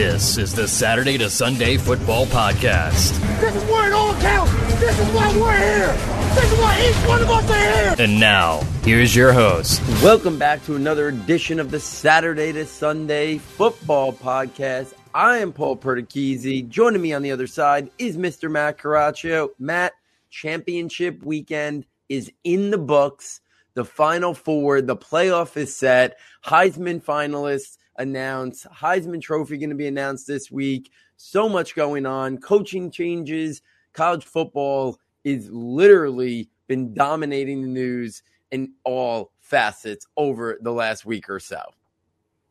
This is the Saturday to Sunday Football Podcast. This is where it all counts. This is why we're here. This is why each one of us are here. And now, here's your host. Welcome back to another edition of the Saturday to Sunday Football Podcast. I am Paul Pertichiesi. Joining me on the other side is Mr. Matt Caraccio. Matt, championship weekend is in the books. The Final Four, the playoff is set. Heisman finalists announced. Heisman Trophy going to be announced this week. So much going on. Coaching changes. College football is literally been dominating the news in all facets over the last week or so.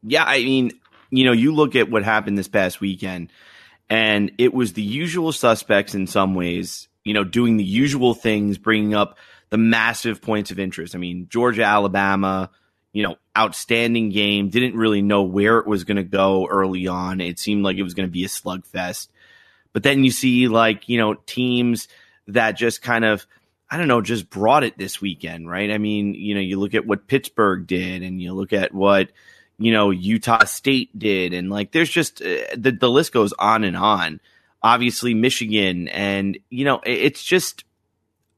Yeah, I mean, you know, you look at what happened this past weekend, and it was the usual suspects in some ways, you know, doing the usual things, bringing up the massive points of interest. I mean, Georgia, Alabama, you know, outstanding game. Didn't really know where it was going to go early on. It seemed like it was going to be a slugfest. But then you see, like, you know, teams that just kind of, I don't know, just brought it this weekend, right? I mean, you know, you look at what Pittsburgh did and you look at what, you know, Utah State did. And, like, there's just the list goes on and on. Obviously, Michigan. And, you know, it's just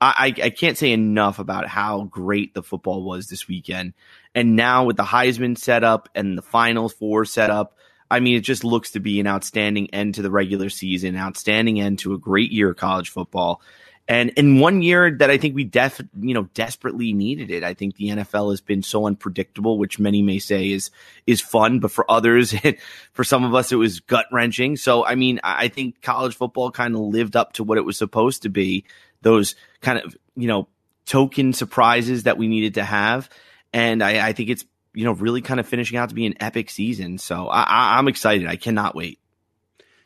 I can't say enough about how great the football was this weekend. And now with the Heisman set up and the Final Four set up, I mean, it just looks to be an outstanding end to the regular season, outstanding end to a great year of college football. And in one year that I think we desperately needed it. I think the NFL has been so unpredictable, which many may say is fun, but for others, for some of us, it was gut-wrenching. So, I mean, I think college football kind of lived up to what it was supposed to be, those kind of, you know, token surprises that we needed to have. And I think it's, you know, really kind of finishing out to be an epic season. So I'm excited. I cannot wait.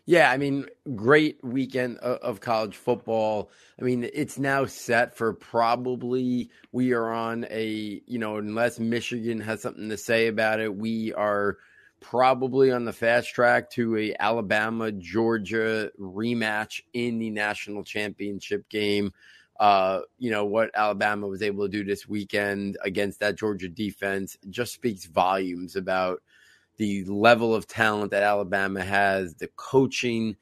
Yeah, I mean, great weekend of college football. I mean, it's now set for probably we are on a, you know, unless Michigan has something to say about it, we are probably on the fast track to a Alabama-Georgia rematch in the national championship game. You know, what Alabama was able to do this weekend against that Georgia defense just speaks volumes about the level of talent that Alabama has, the coaching,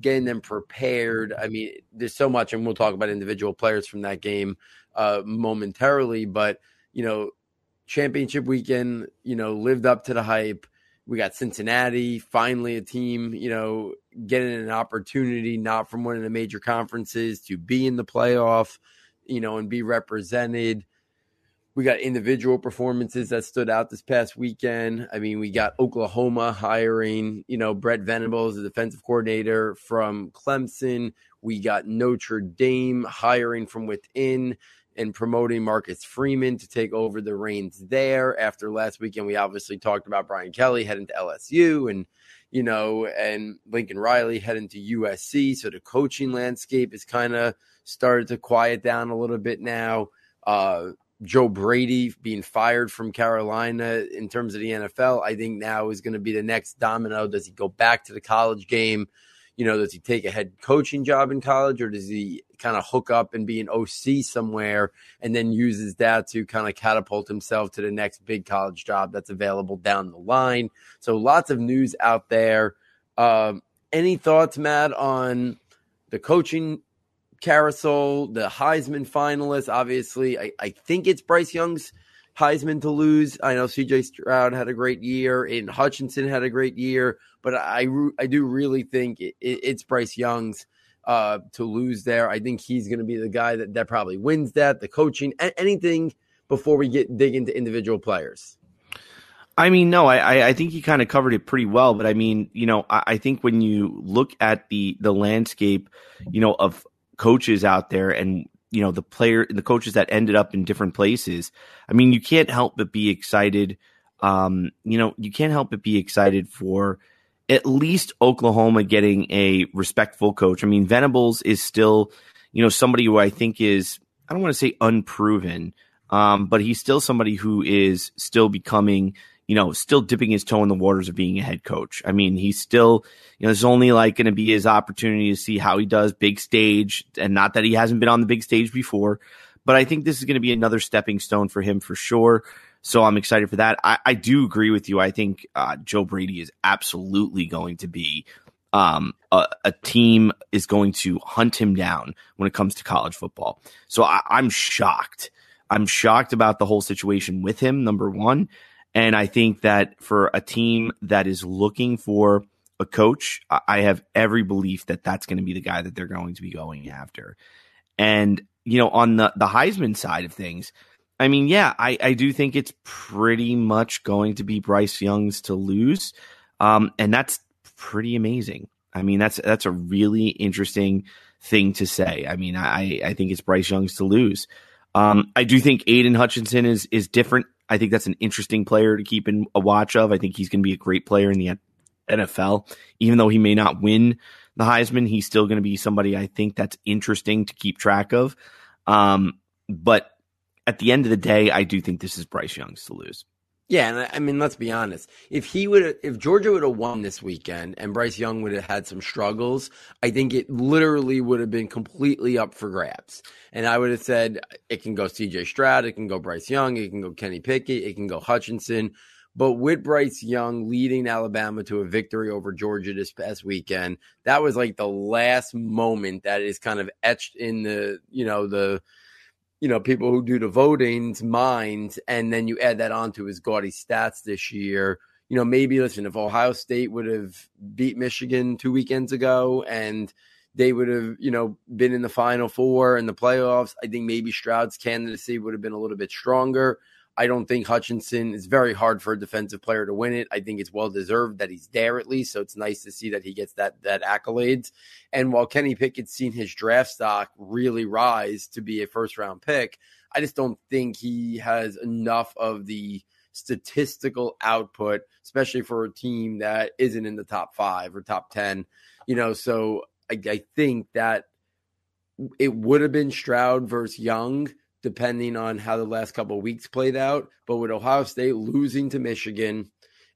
getting them prepared. I mean, there's so much, and we'll talk about individual players from that game momentarily, but, you know, championship weekend, you know, lived up to the hype. We got Cincinnati, finally a team, you know, getting an opportunity not from one of the major conferences to be in the playoff, you know, and be represented. We got individual performances that stood out this past weekend. I mean, we got Oklahoma hiring, you know, Brent Venables, the defensive coordinator from Clemson. We got Notre Dame hiring from within and promoting Marcus Freeman to take over the reins there. After last weekend, we obviously talked about Brian Kelly heading to LSU and, you know, and Lincoln Riley heading to USC. So the coaching landscape is kind of started to quiet down a little bit now. Joe Brady being fired from Carolina in terms of the NFL, I think now is going to be the next domino. Does he go back to the college game? You know, does he take a head coaching job in college, or does he kind of hook up and be an OC somewhere and then uses that to kind of catapult himself to the next big college job that's available down the line? So lots of news out there. Any thoughts, Matt, on the coaching carousel, the Heisman finalists? Obviously, I think it's Bryce Young's Heisman to lose. I know CJ Stroud had a great year, and Hutchinson had a great year, but I do really think it's Bryce Young's to lose there. I think he's going to be the guy that probably wins that. The coaching, anything before we dig into individual players? I mean, no, I think he kind of covered it pretty well, but I mean, you know, I think when you look at the landscape, you know, of coaches out there and, you know, the coaches that ended up in different places. I mean, you can't help but be excited. You know, you can't help but be excited for at least Oklahoma getting a respectful coach. I mean, Venables is still, you know, somebody who I think is, I don't want to say unproven, but he's still somebody who is still becoming, you know, still dipping his toe in the waters of being a head coach. I mean, he's still, you know, there's only like going to be his opportunity to see how he does big stage, and not that he hasn't been on the big stage before, but I think this is going to be another stepping stone for him for sure. So I'm excited for that. I do agree with you. I think Joe Brady is absolutely going to be a team is going to hunt him down when it comes to college football. So I'm shocked. I'm shocked about the whole situation with him, number one. And I think that for a team that is looking for a coach, I have every belief that that's going to be the guy that they're going to be going after. And, you know, on the Heisman side of things, I mean, yeah, I do think it's pretty much going to be Bryce Young's to lose. And that's pretty amazing. I mean, that's a really interesting thing to say. I mean, I think it's Bryce Young's to lose. I do think Aidan Hutchinson is different. I think that's an interesting player to keep in a watch of. I think he's going to be a great player in the NFL. Even though he may not win the Heisman, he's still going to be somebody I think that's interesting to keep track of. But at the end of the day, I do think this is Bryce Young's to lose. Yeah, and I mean, let's be honest. If Georgia would have won this weekend and Bryce Young would have had some struggles, I think it literally would have been completely up for grabs. And I would have said it can go CJ Stroud, it can go Bryce Young, it can go Kenny Pickett, it can go Hutchinson. But with Bryce Young leading Alabama to a victory over Georgia this past weekend, that was like the last moment that is kind of etched in the people who do the voting's minds, and then you add that on to his gaudy stats this year. You know, maybe, listen, if Ohio State would have beat Michigan 2 weekends ago and they would have, you know, been in the Final Four and the playoffs, I think maybe Stroud's candidacy would have been a little bit stronger. I don't think Hutchinson is very hard for a defensive player to win it. I think it's well-deserved that he's there at least, so it's nice to see that he gets that accolades. And while Kenny Pickett's seen his draft stock really rise to be a first-round pick, I just don't think he has enough of the statistical output, especially for a team that isn't in the top 5 or top 10. You know, so I think that it would have been Stroud versus Young, depending on how the last couple of weeks played out. But with Ohio State losing to Michigan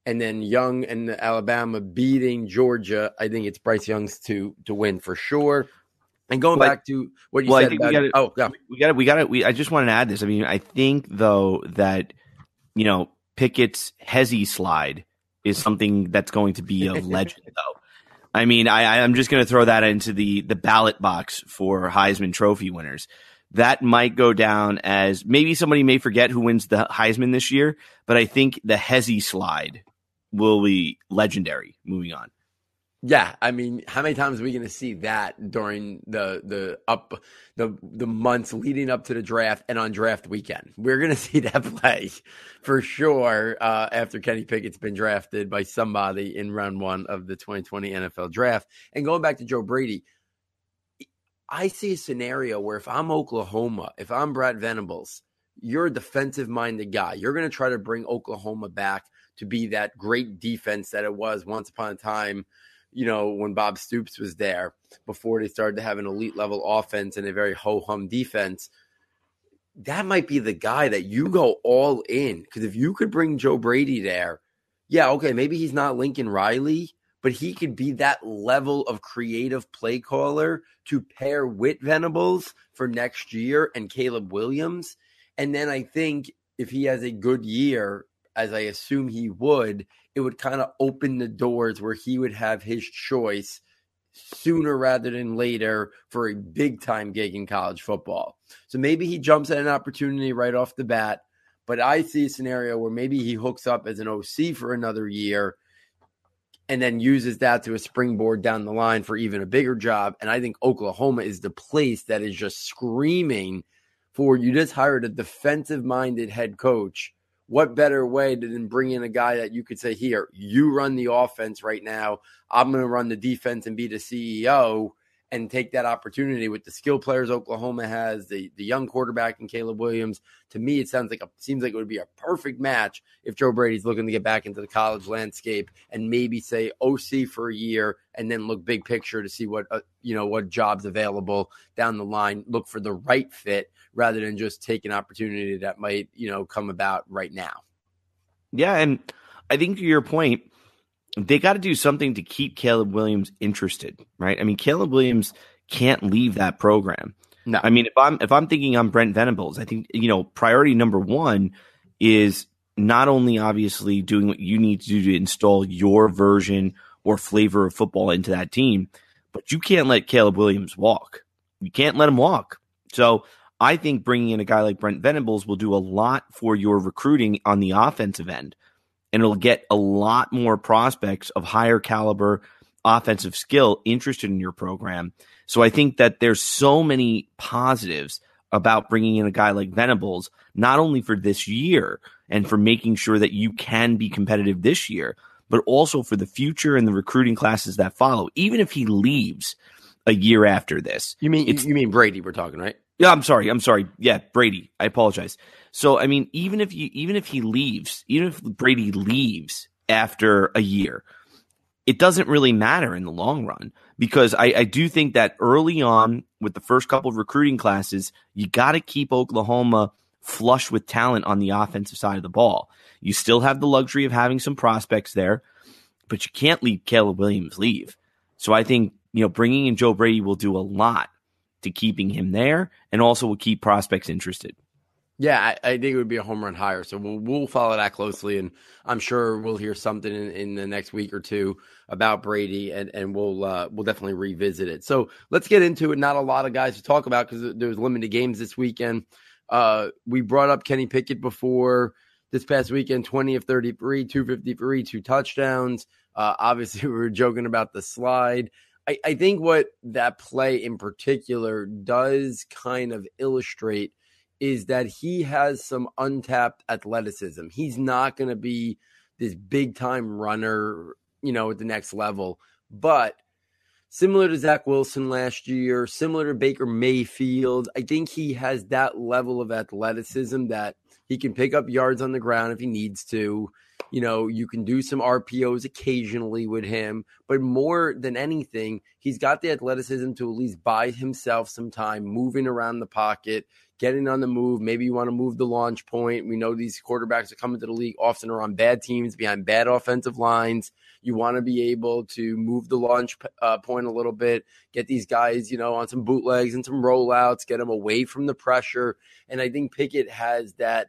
and then Young and Alabama beating Georgia, I think it's Bryce Young's to win for sure. And going back to what you said about it. Oh, yeah. I just wanted to add this. I mean, I think, though, that, you know, Pickett's Hezzy slide is something that's going to be a legend, though. I mean, I'm just going to throw that into the ballot box for Heisman Trophy winners. That might go down as maybe somebody may forget who wins the Heisman this year, but I think the Hezzy slide will be legendary. Moving on. Yeah, I mean, how many times are we going to see that during the months leading up to the draft and on draft weekend? We're going to see that play for sure after Kenny Pickett's been drafted by somebody in round 1 of the 2020 NFL draft. And going back to Joe Brady, I see a scenario where if I'm Oklahoma, if I'm Brent Venables, you're a defensive-minded guy. You're going to try to bring Oklahoma back to be that great defense that it was once upon a time, you know, when Bob Stoops was there before they started to have an elite-level offense and a very ho-hum defense. That might be the guy that you go all in, because if you could bring Joe Brady there, yeah, okay, maybe he's not Lincoln Riley, but he could be that level of creative play caller to pair with Venables for next year and Caleb Williams. And then I think if he has a good year, as I assume he would, it would kind of open the doors where he would have his choice sooner rather than later for a big-time gig in college football. So maybe he jumps at an opportunity right off the bat, but I see a scenario where maybe he hooks up as an OC for another year and then uses that to a springboard down the line for even a bigger job. And I think Oklahoma is the place that is just screaming for, you just hired a defensive-minded head coach. What better way than bring in a guy that you could say, here, you run the offense right now. I'm going to run the defense and be the CEO and take that opportunity with the skill players Oklahoma has, the young quarterback in Caleb Williams. To me, it seems like it would be a perfect match if Joe Brady's looking to get back into the college landscape and maybe say OC for a year and then look big picture to see what jobs available down the line. Look for the right fit rather than just take an opportunity that might, you know, come about right now. Yeah, and I think to your point, they got to do something to keep Caleb Williams interested, right? I mean, Caleb Williams can't leave that program. No, I mean, if I'm thinking I'm Brent Venables, I think, you know, priority number 1 is not only obviously doing what you need to do to install your version or flavor of football into that team, but you can't let Caleb Williams walk. You can't let him walk. So I think bringing in a guy like Brent Venables will do a lot for your recruiting on the offensive end, and it'll get a lot more prospects of higher caliber offensive skill interested in your program. So I think that there's so many positives about bringing in a guy like Venables, not only for this year and for making sure that you can be competitive this year, but also for the future and the recruiting classes that follow, even if he leaves a year after this. You mean Brady we're talking, right? Yeah, I'm sorry. Yeah, Brady. I apologize. So, I mean, even if Brady leaves after a year, it doesn't really matter in the long run, because I do think that early on with the first couple of recruiting classes, you got to keep Oklahoma flush with talent on the offensive side of the ball. You still have the luxury of having some prospects there, but you can't let Caleb Williams leave. So I think, bringing in Joe Brady will do a lot to keeping him there, and also will keep prospects interested. Yeah, I think it would be a home run hire. So we'll follow that closely, and I'm sure we'll hear something in the next week or two about Brady, and we'll definitely revisit it. So let's get into it. Not a lot of guys to talk about because there was limited games this weekend. We brought up Kenny Pickett before. This past weekend, 20 of 33, 253, 2 touchdowns. Obviously, we were joking about the slide. I think what that play in particular does kind of illustrate is that he has some untapped athleticism. He's not going to be this big-time runner, at the next level. But similar to Zach Wilson last year, similar to Baker Mayfield, I think he has that level of athleticism that he can pick up yards on the ground if he needs to. You can do some RPOs occasionally with him, but more than anything, he's got the athleticism to at least buy himself some time moving around the pocket, getting on the move. Maybe you want to move the launch point. We know these quarterbacks are coming to the league often are on bad teams behind bad offensive lines. You want to be able to move the launch point a little bit, get these guys, on some bootlegs and some rollouts, get them away from the pressure. And I think Pickett has that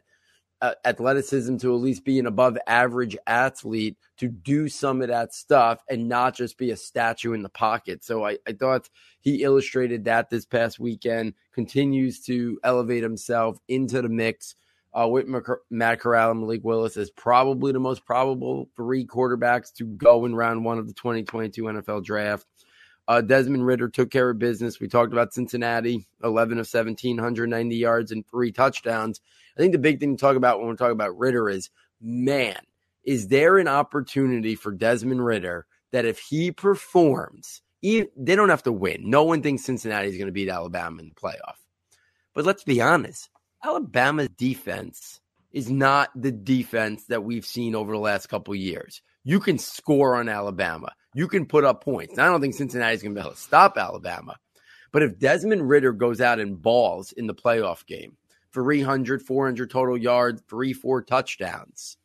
athleticism to at least be an above average athlete to do some of that stuff and not just be a statue in the pocket. So I thought he illustrated that this past weekend, continues to elevate himself into the mix with Matt Corral and Malik Willis as probably the most probable 3 quarterbacks to go in round 1 of the 2022 NFL draft. Desmond Ridder took care of business. We talked about Cincinnati, 11 of 17, 190 yards and 3 touchdowns. I think the big thing to talk about when we're talking about Ridder is, man, is there an opportunity for Desmond Ridder that if he performs, they don't have to win. No one thinks Cincinnati is going to beat Alabama in the playoff. But let's be honest, Alabama's defense is not the defense that we've seen over the last couple of years. You can score on Alabama. You can put up points. Now, I don't think Cincinnati is going to be able to stop Alabama. But if Desmond Ridder goes out and balls in the playoff game, 300, 400 total yards, 3-4 touchdowns.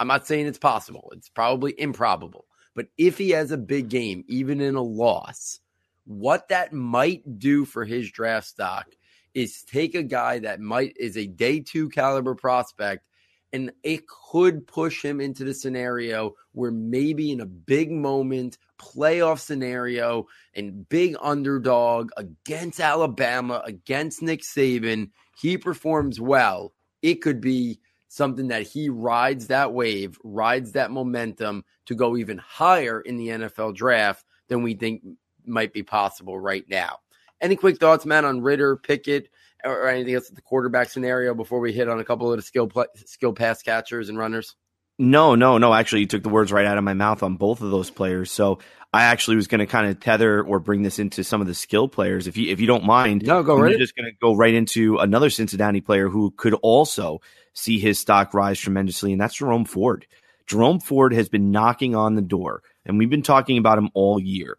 I'm not saying it's possible. It's probably improbable. But if he has a big game, even in a loss, what that might do for his draft stock is take a guy that is a day 2 caliber prospect, and it could push him into the scenario where maybe in a big moment, playoff scenario, and big underdog against Alabama, against Nick Saban, he performs well. It could be something that he rides that wave, rides that momentum to go even higher in the NFL draft than we think might be possible right now. Any quick thoughts, Matt, on Ridder, Pickett, or anything else at the quarterback scenario before we hit on a couple of the skill pass catchers and runners? No. Actually, you took the words right out of my mouth on both of those players. So I actually was going to kind of tether or bring this into some of the skill players. If you don't mind, no, go right. I'm just going to go right into another Cincinnati player who could also see his stock rise tremendously, and that's Jerome Ford. Jerome Ford has been knocking on the door, and we've been talking about him all year.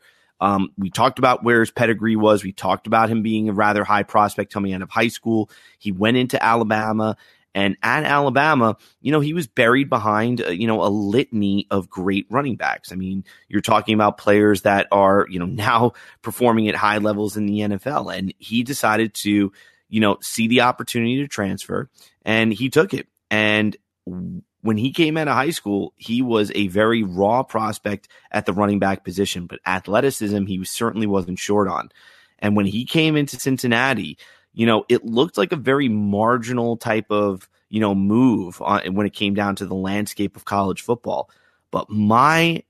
We talked about where his pedigree was. We talked about him being a rather high prospect coming out of high school. He went into Alabama. And at Alabama, he was buried behind, a litany of great running backs. I mean, you're talking about players that are, now performing at high levels in the NFL. And he decided to, see the opportunity to transfer, and he took it. And when he came out of high school, he was a very raw prospect at the running back position, but athleticism he certainly wasn't short on. And when he came into Cincinnati, you know, it looked like a very marginal type of, you know, move on, when it came down to the landscape of college football. But my,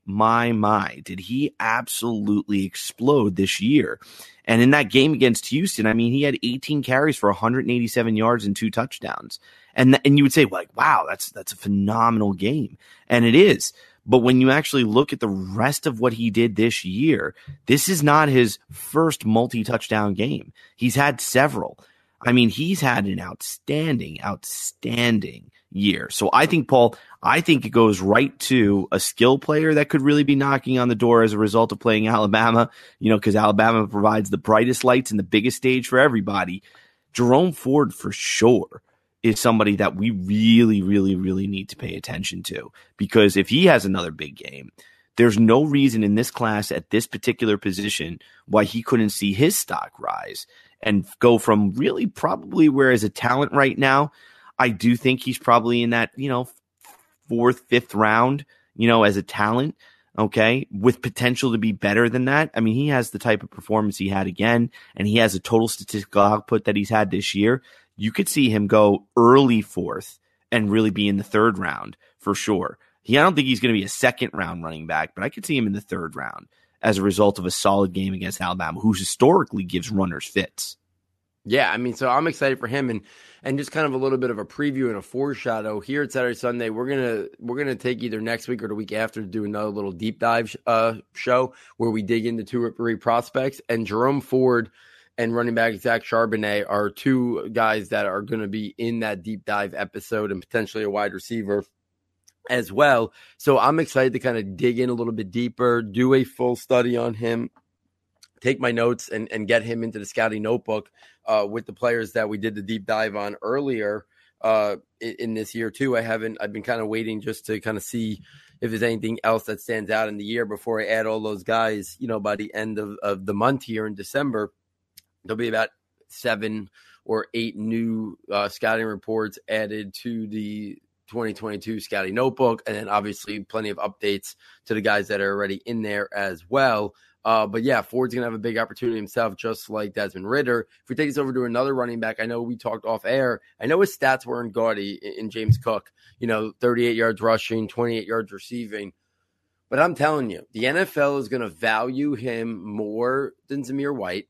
did he absolutely explode this year. And in that game against Houston, I mean, he had 18 carries for 187 yards and 2 touchdowns. And you would say, like, wow, that's a phenomenal game. And it is. But when you actually look at the rest of what he did this year, this is not his first multi-touchdown game. He's had several. I mean, he's had an outstanding year. So I think, Paul, it goes right to a skill player that could really be knocking on the door as a result of playing Alabama, you know, because Alabama provides the brightest lights and the biggest stage for everybody. Jerome Ford, for sure, is somebody that we really, really, really need to pay attention to, because if he has another big game, there's no reason in this class at this particular position why he couldn't see his stock rise and go from really probably where as a talent right now, I do think he's probably in that, you know, 4th, 5th round, you know, as a talent, okay, with potential to be better than that. I mean, he has the type of performance he had again, and he has a total statistical output that he's had this year. You could see him go early 4th and really be in the 3rd round for sure. I don't think he's going to be a 2nd round running back, but I could see him in the 3rd round as a result of a solid game against Alabama, who historically gives runners fits. Yeah, I mean, so I'm excited for him, and just kind of a little bit of a preview and a foreshadow here at Saturday Sunday. We're gonna take either next week or the week after to do another little deep dive show where we dig into 2 or 3 prospects, and Jerome Ford and running back Zach Charbonnet are 2 guys that are going to be in that deep dive episode, and potentially a wide receiver as well. So I'm excited to kind of dig in a little bit deeper, do a full study on him, take my notes and get him into the scouting notebook with the players that we did the deep dive on earlier in this year too. I've been kind of waiting just to kind of see if there's anything else that stands out in the year before I add all those guys, you know, by the end of the month here in December. There'll be about 7 or 8 new scouting reports added to the 2022 scouting notebook, and then obviously plenty of updates to the guys that are already in there as well. But yeah, Ford's going to have a big opportunity himself, just like Desmond Ridder. If we take this over to another running back, I know we talked off air. I know his stats weren't gaudy in James Cook, you know, 38 yards rushing, 28 yards receiving. But I'm telling you, the NFL is going to value him more than Zamir White.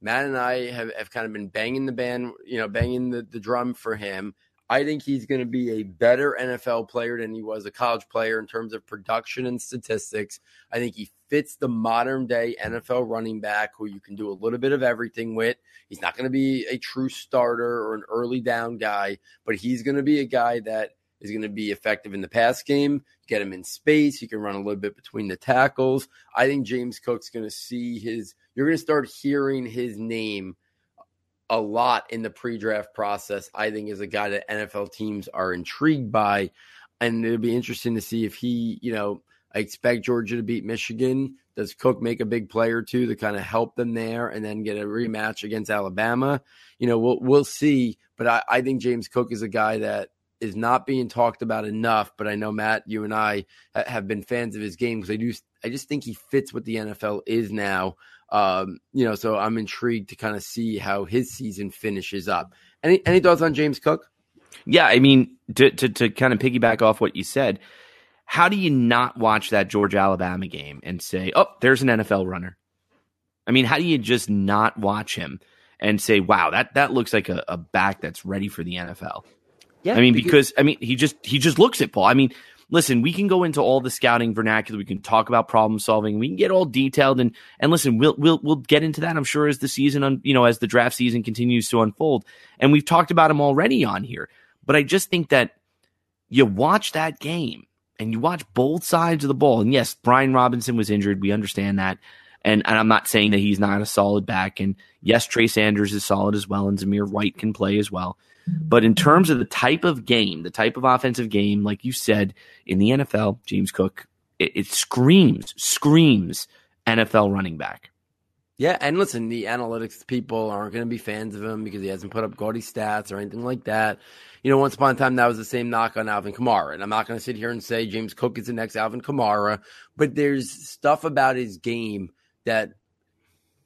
Matt and I have kind of been banging the drum for him. I think he's going to be a better NFL player than he was a college player in terms of production and statistics. I think he fits the modern day NFL running back who you can do a little bit of everything with. He's not going to be a true starter or an early down guy, but he's going to be a guy that is going to be effective in the pass game. Get him in space. He can run a little bit between the tackles. I think James Cook's going to see you're going to start hearing his name a lot in the pre-draft process. I think is a guy that NFL teams are intrigued by, and it'll be interesting to see if he, you know, I expect Georgia to beat Michigan. Does Cook make a big play or two to kind of help them there and then get a rematch against Alabama? You know, we'll see, but I think James Cook is a guy that is not being talked about enough, but I know, Matt, you and I have been fans of his game because I just think he fits what the NFL is now. You know, so I'm intrigued to kind of see how his season finishes up. Any thoughts on James Cook? Yeah, I mean, to kind of piggyback off what you said, how do you not watch that Georgia-Alabama game and say, oh, there's an NFL runner? I mean, how do you just not watch him and say, wow, that looks like a back that's ready for the NFL? Yeah, I mean, because I mean, he just looks at Paul. I mean, listen, we can go into all the scouting vernacular. We can talk about problem solving. We can get all detailed and listen, we'll get into that, I'm sure, as the season as the draft season continues to unfold. And we've talked about him already on here. But I just think that you watch that game and you watch both sides of the ball. And yes, Brian Robinson was injured. We understand that. And I'm not saying that he's not a solid back. And yes, Trey Sanders is solid as well, and Zamir White can play as well. But in terms of the type of game, the type of offensive game, like you said, in the NFL, James Cook, it screams NFL running back. Yeah, and listen, the analytics people aren't going to be fans of him because he hasn't put up gaudy stats or anything like that. You know, once upon a time, that was the same knock on Alvin Kamara. And I'm not going to sit here and say James Cook is the next Alvin Kamara, but there's stuff about his game that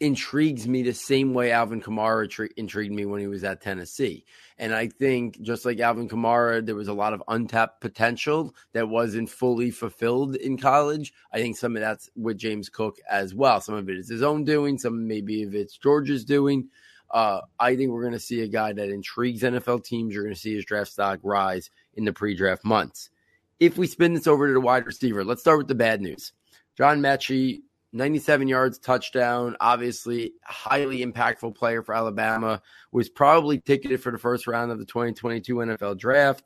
intrigues me the same way Alvin Kamara intrigued me when he was at Tennessee. And I think just like Alvin Kamara, there was a lot of untapped potential that wasn't fully fulfilled in college. I think some of that's with James Cook as well. Some of it is his own doing. Some maybe if it's Georgia's doing. I think we're going to see a guy that intrigues NFL teams. You're going to see his draft stock rise in the pre-draft months. If we spin this over to the wide receiver, let's start with the bad news. John Metchie, 97 yards, touchdown, obviously highly impactful player for Alabama, was probably ticketed for the first round of the 2022 NFL draft,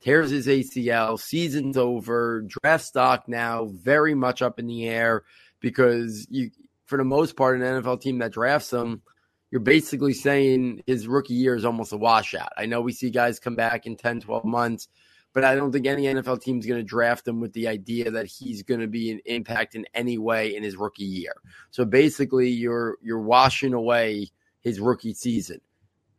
tears his ACL, season's over, draft stock now very much up in the air because you, for the most part, an NFL team that drafts him, you're basically saying his rookie year is almost a washout. I know we see guys come back in 10, 12 months, but I don't think any NFL team is going to draft him with the idea that he's going to be an impact in any way in his rookie year. So basically, you're washing away his rookie season.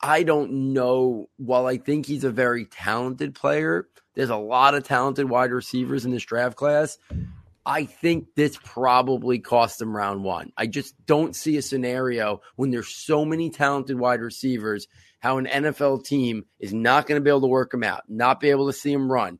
I don't know. While I think he's a very talented player, there's a lot of talented wide receivers in this draft class. I think this probably cost him round one. I just don't see a scenario when there's so many talented wide receivers how an NFL team is not going to be able to work him out, not be able to see him run.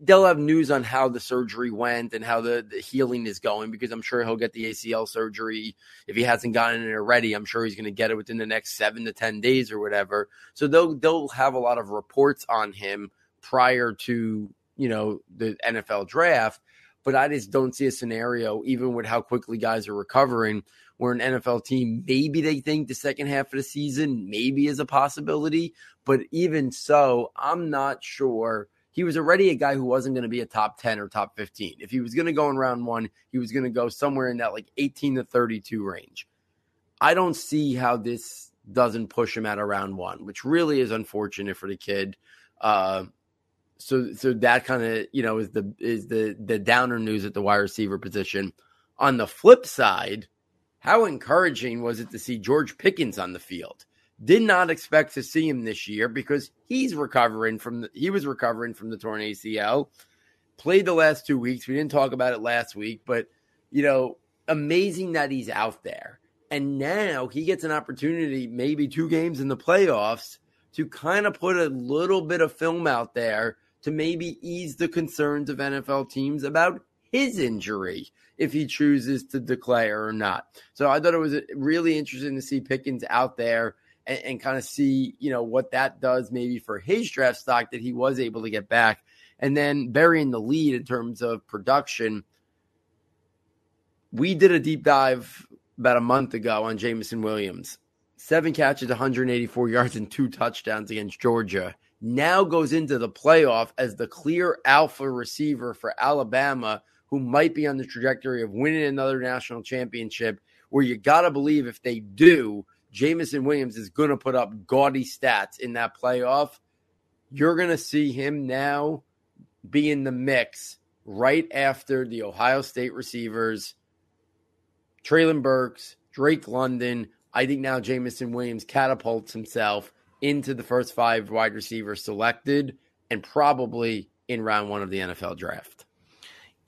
They'll have news on how the surgery went and how the healing is going because I'm sure he'll get the ACL surgery. If he hasn't gotten it already, I'm sure he's going to get it within the next 7 to 10 days or whatever. So they'll have a lot of reports on him prior to the NFL draft, but I just don't see a scenario, even with how quickly guys are recovering, where an NFL team, maybe they think the second half of the season maybe is a possibility, but even so, I'm not sure. He was already a guy who wasn't going to be a top 10 or top 15. If he was going to go in round one, he was going to go somewhere in that like 18 to 32 range. I don't see how this doesn't push him out of round one, which really is unfortunate for the kid. So that kind of, is the downer news at the wide receiver position. On the flip side, how encouraging was it to see George Pickens on the field? Did not expect to see him this year because he was recovering from the torn ACL. Played the last 2 weeks. We didn't talk about it last week, but amazing that he's out there. And now he gets an opportunity, maybe 2 games in the playoffs, to kind of put a little bit of film out there to maybe ease the concerns of NFL teams about his injury if he chooses to declare or not. So I thought it was really interesting to see Pickens out there and kind of see, what that does maybe for his draft stock that he was able to get back. And then burying the lead in terms of production. We did a deep dive about a month ago on Jameson Williams. 7 catches, 184 yards, and 2 touchdowns against Georgia. Now goes into the playoff as the clear alpha receiver for Alabama, who might be on the trajectory of winning another national championship, where you got to believe if they do, Jameson Williams is going to put up gaudy stats in that playoff. You're going to see him now be in the mix right after the Ohio State receivers, Treylon Burks, Drake London. I think now Jameson Williams catapults himself into the first 5 wide receivers selected and probably in round one of the NFL draft.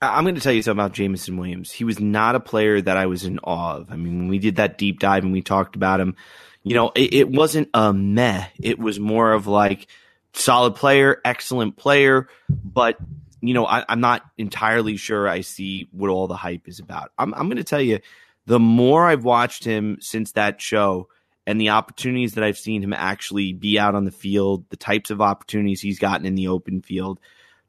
I'm going to tell you something about Jameson Williams. He was not a player that I was in awe of. I mean, when we did that deep dive and we talked about him, it wasn't a meh. It was more of like solid player, excellent player, but I'm not entirely sure I see what all the hype is about. I'm going to tell you, the more I've watched him since that show, and the opportunities that I've seen him actually be out on the field, the types of opportunities he's gotten in the open field,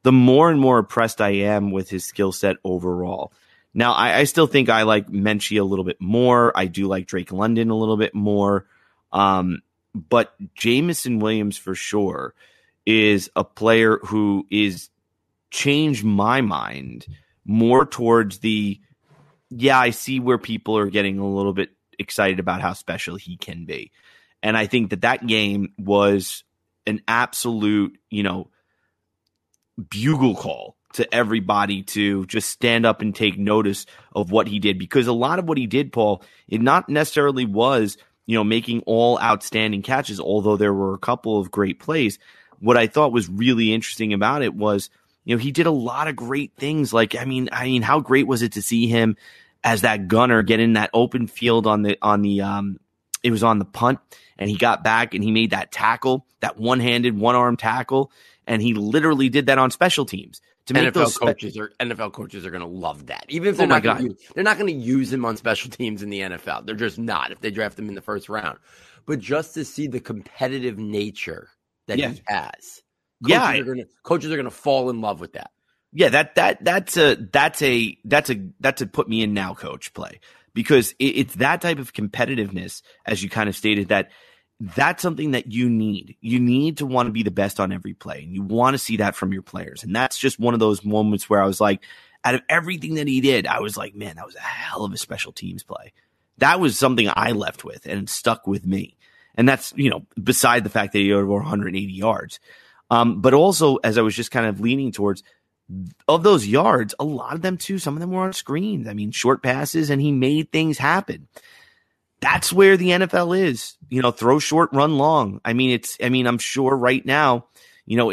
the more and more impressed I am with his skill set overall. Now, I still think I like Menchie a little bit more. I do like Drake London a little bit more. But Jameson Williams, for sure, is a player who is changed my mind more towards the, I see where people are getting a little bit excited about how special he can be. And I think that game was an absolute, bugle call to everybody to just stand up and take notice of what he did, because a lot of what he did, Paul, it not necessarily was, you know, making all outstanding catches, although there were a couple of great plays. What I thought was really interesting about it was, you know, he did a lot of great things. Like, I mean, how great was it to see him as that gunner get in that open field it was on the punt, and he got back and he made that tackle, that one-handed, one-arm tackle, and he literally did that on special teams. To make NFL coaches are going to love that. Even if they're not going to use him on special teams in the NFL. They're just not, if they draft him in the first round. But just to see the competitive nature that he has, coaches are going to fall in love with that. Yeah, that's a put me in now coach play, because it's that type of competitiveness, as you kind of stated, that's something that you need. You need to want to be the best on every play, and you want to see that from your players. And that's just one of those moments where I was like, out of everything that he did, I was like, man, that was a hell of a special teams play. That was something I left with and stuck with me. And that's, you know, beside the fact that he had over 180 yards. But also, as I was just kind of leaning towards, of those yards, a lot of them too, some of them were on screens. I mean, short passes, and he made things happen. That's where the NFL is, you know, throw short, run long. I mean, I'm sure right now, you know,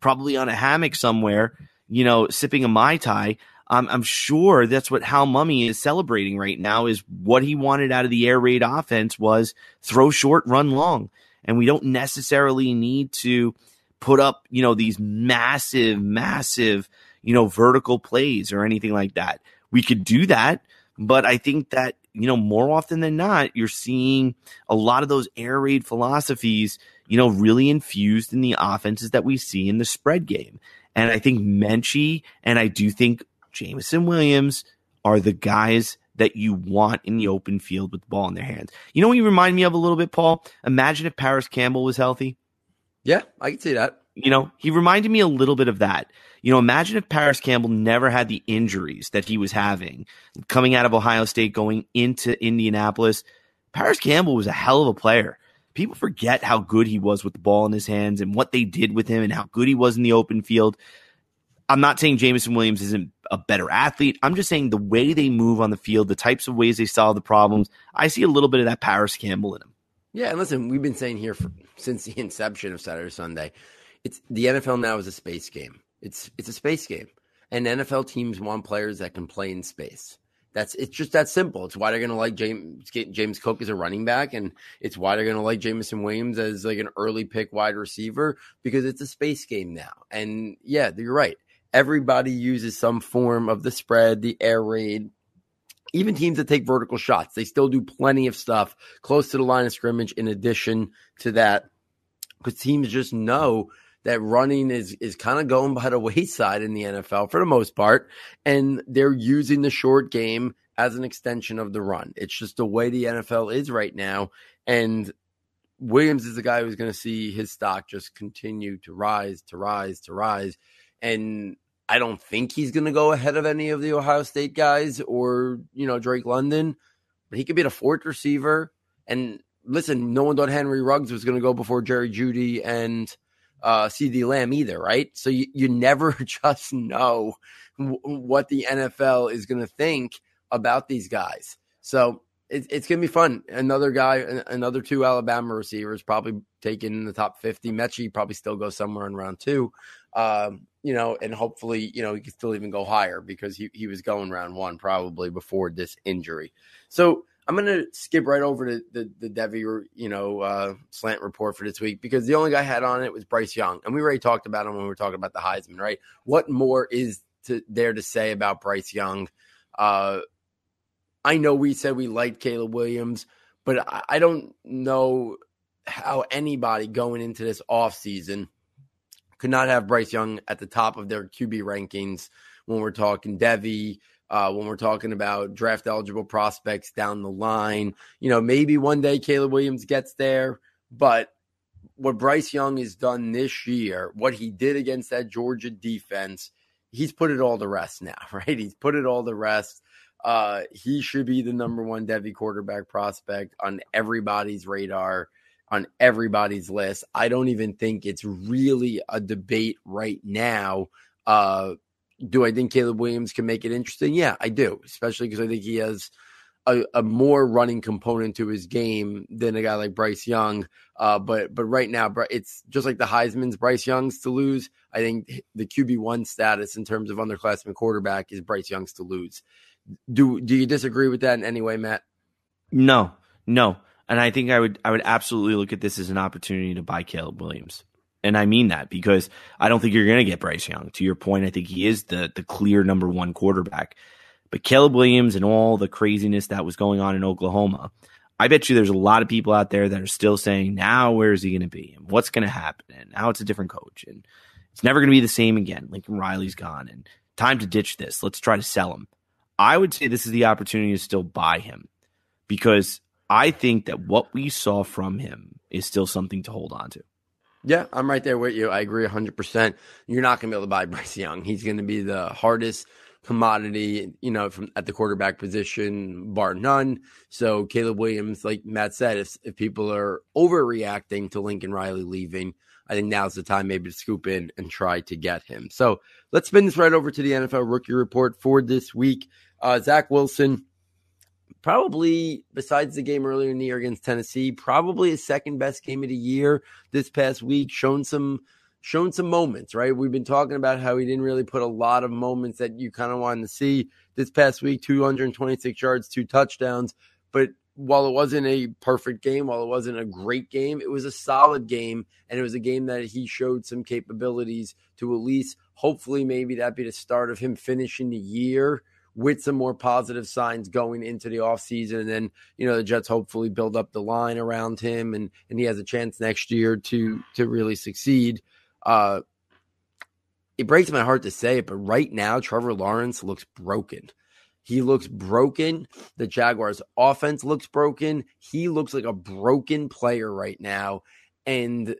probably on a hammock somewhere, you know, sipping a Mai Tai. I'm sure that's what Hal Mummy is celebrating right now, is what he wanted out of the air raid offense was throw short, run long. And we don't necessarily need to put up, you know, these massive, massive, you know, vertical plays or anything like that. We could do that, but I think that, you know, more often than not, you're seeing a lot of those air raid philosophies, you know, really infused in the offenses that we see in the spread game. And I think Metchie, and I do think Jameson Williams, are the guys that you want in the open field with the ball in their hands. You know what you remind me of a little bit, Paul? Imagine if Paris Campbell was healthy. Yeah, I can see that. You know, he reminded me a little bit of that. You know, imagine if Paris Campbell never had the injuries that he was having coming out of Ohio State, going into Indianapolis. Paris Campbell was a hell of a player. People forget how good he was with the ball in his hands and what they did with him and how good he was in the open field. I'm not saying Jameson Williams isn't a better athlete. I'm just saying the way they move on the field, the types of ways they solve the problems, I see a little bit of that Paris Campbell in him. Yeah, and listen, we've been saying here since the inception of Saturday Sunday, it's the NFL now is a space game. It's a space game, and NFL teams want players that can play in space. It's just that simple. It's why they're going to like James Cook as a running back, and it's why they're going to like Jameson Williams as like an early pick wide receiver, because it's a space game now. And yeah, you're right. Everybody uses some form of the spread, the air raid. Even teams that take vertical shots, they still do plenty of stuff close to the line of scrimmage in addition to that, because teams just know that running is kind of going by the wayside in the NFL for the most part, and they're using the short game as an extension of the run. It's just the way the NFL is right now, and Williams is the guy who's going to see his stock just continue to rise, to rise, to rise, and I don't think he's going to go ahead of any of the Ohio State guys or, you know, Drake London, but he could be the fourth receiver. And listen, no one thought Henry Ruggs was going to go before Jerry Jeudy and CeeDee Lamb either, right? So you never just know what the NFL is going to think about these guys. So it's going to be fun. Another two Alabama receivers probably taken in the top 50. Metchie probably still goes somewhere in round two. You know, and hopefully, you know, he could still even go higher, because he was going round one probably before this injury. So I'm going to skip right over to the Devy, you know, slant report for this week, because the only guy I had on it was Bryce Young. And we already talked about him when we were talking about the Heisman, right? What more is there to say about Bryce Young? I know we said we liked Caleb Williams, but I don't know how anybody going into this offseason could not have Bryce Young at the top of their QB rankings when we're talking Devy, when we're talking about draft eligible prospects down the line. You know, maybe one day Caleb Williams gets there, but what Bryce Young has done this year, what he did against that Georgia defense, he's put it all to rest now, right? He's put it all to rest. He should be the number one Devy quarterback prospect on everybody's radar, on everybody's list. I don't even think it's really a debate right now Do I think Caleb Williams can make it interesting? Yeah, I do, especially because I think he has a more running component to his game than a guy like Bryce Young. But right now, it's just like the Heisman's, Bryce Young's to lose. I think the QB1 status in terms of underclassman quarterback is Bryce Young's to lose. Do you disagree with that in any way, Matt? No. And I think I would absolutely look at this as an opportunity to buy Caleb Williams. And I mean that because I don't think you're going to get Bryce Young. To your point, I think he is the clear number one quarterback. But Caleb Williams and all the craziness that was going on in Oklahoma, I bet you there's a lot of people out there that are still saying, now where is he going to be? And what's going to happen? And now it's a different coach. And it's never going to be the same again. Lincoln Riley's gone. And time to ditch this. Let's try to sell him. I would say this is the opportunity to still buy him because I think that what we saw from him is still something to hold on to. Yeah, I'm right there with you. I agree 100%. You're not going to be able to buy Bryce Young. He's going to be the hardest commodity, from at the quarterback position, bar none. So Caleb Williams, like Matt said, if people are overreacting to Lincoln Riley leaving, I think now's the time maybe to scoop in and try to get him. So let's spin this right over to the NFL Rookie Report for this week. Zach Wilson, probably, besides the game earlier in the year against Tennessee, probably his second best game of the year this past week, shown some moments, right? We've been talking about how he didn't really put a lot of moments that you kind of wanted to see this past week, 226 yards, 2 touchdowns. But while it wasn't a perfect game, while it wasn't a great game, it was a solid game, and it was a game that he showed some capabilities to at least, hopefully, maybe that'd be the start of him finishing the year with some more positive signs going into the offseason. And then, the Jets hopefully build up the line around him and he has a chance next year to really succeed. It breaks my heart to say it, but right now, Trevor Lawrence looks broken. He looks broken. The Jaguars offense looks broken. He looks like a broken player right now. And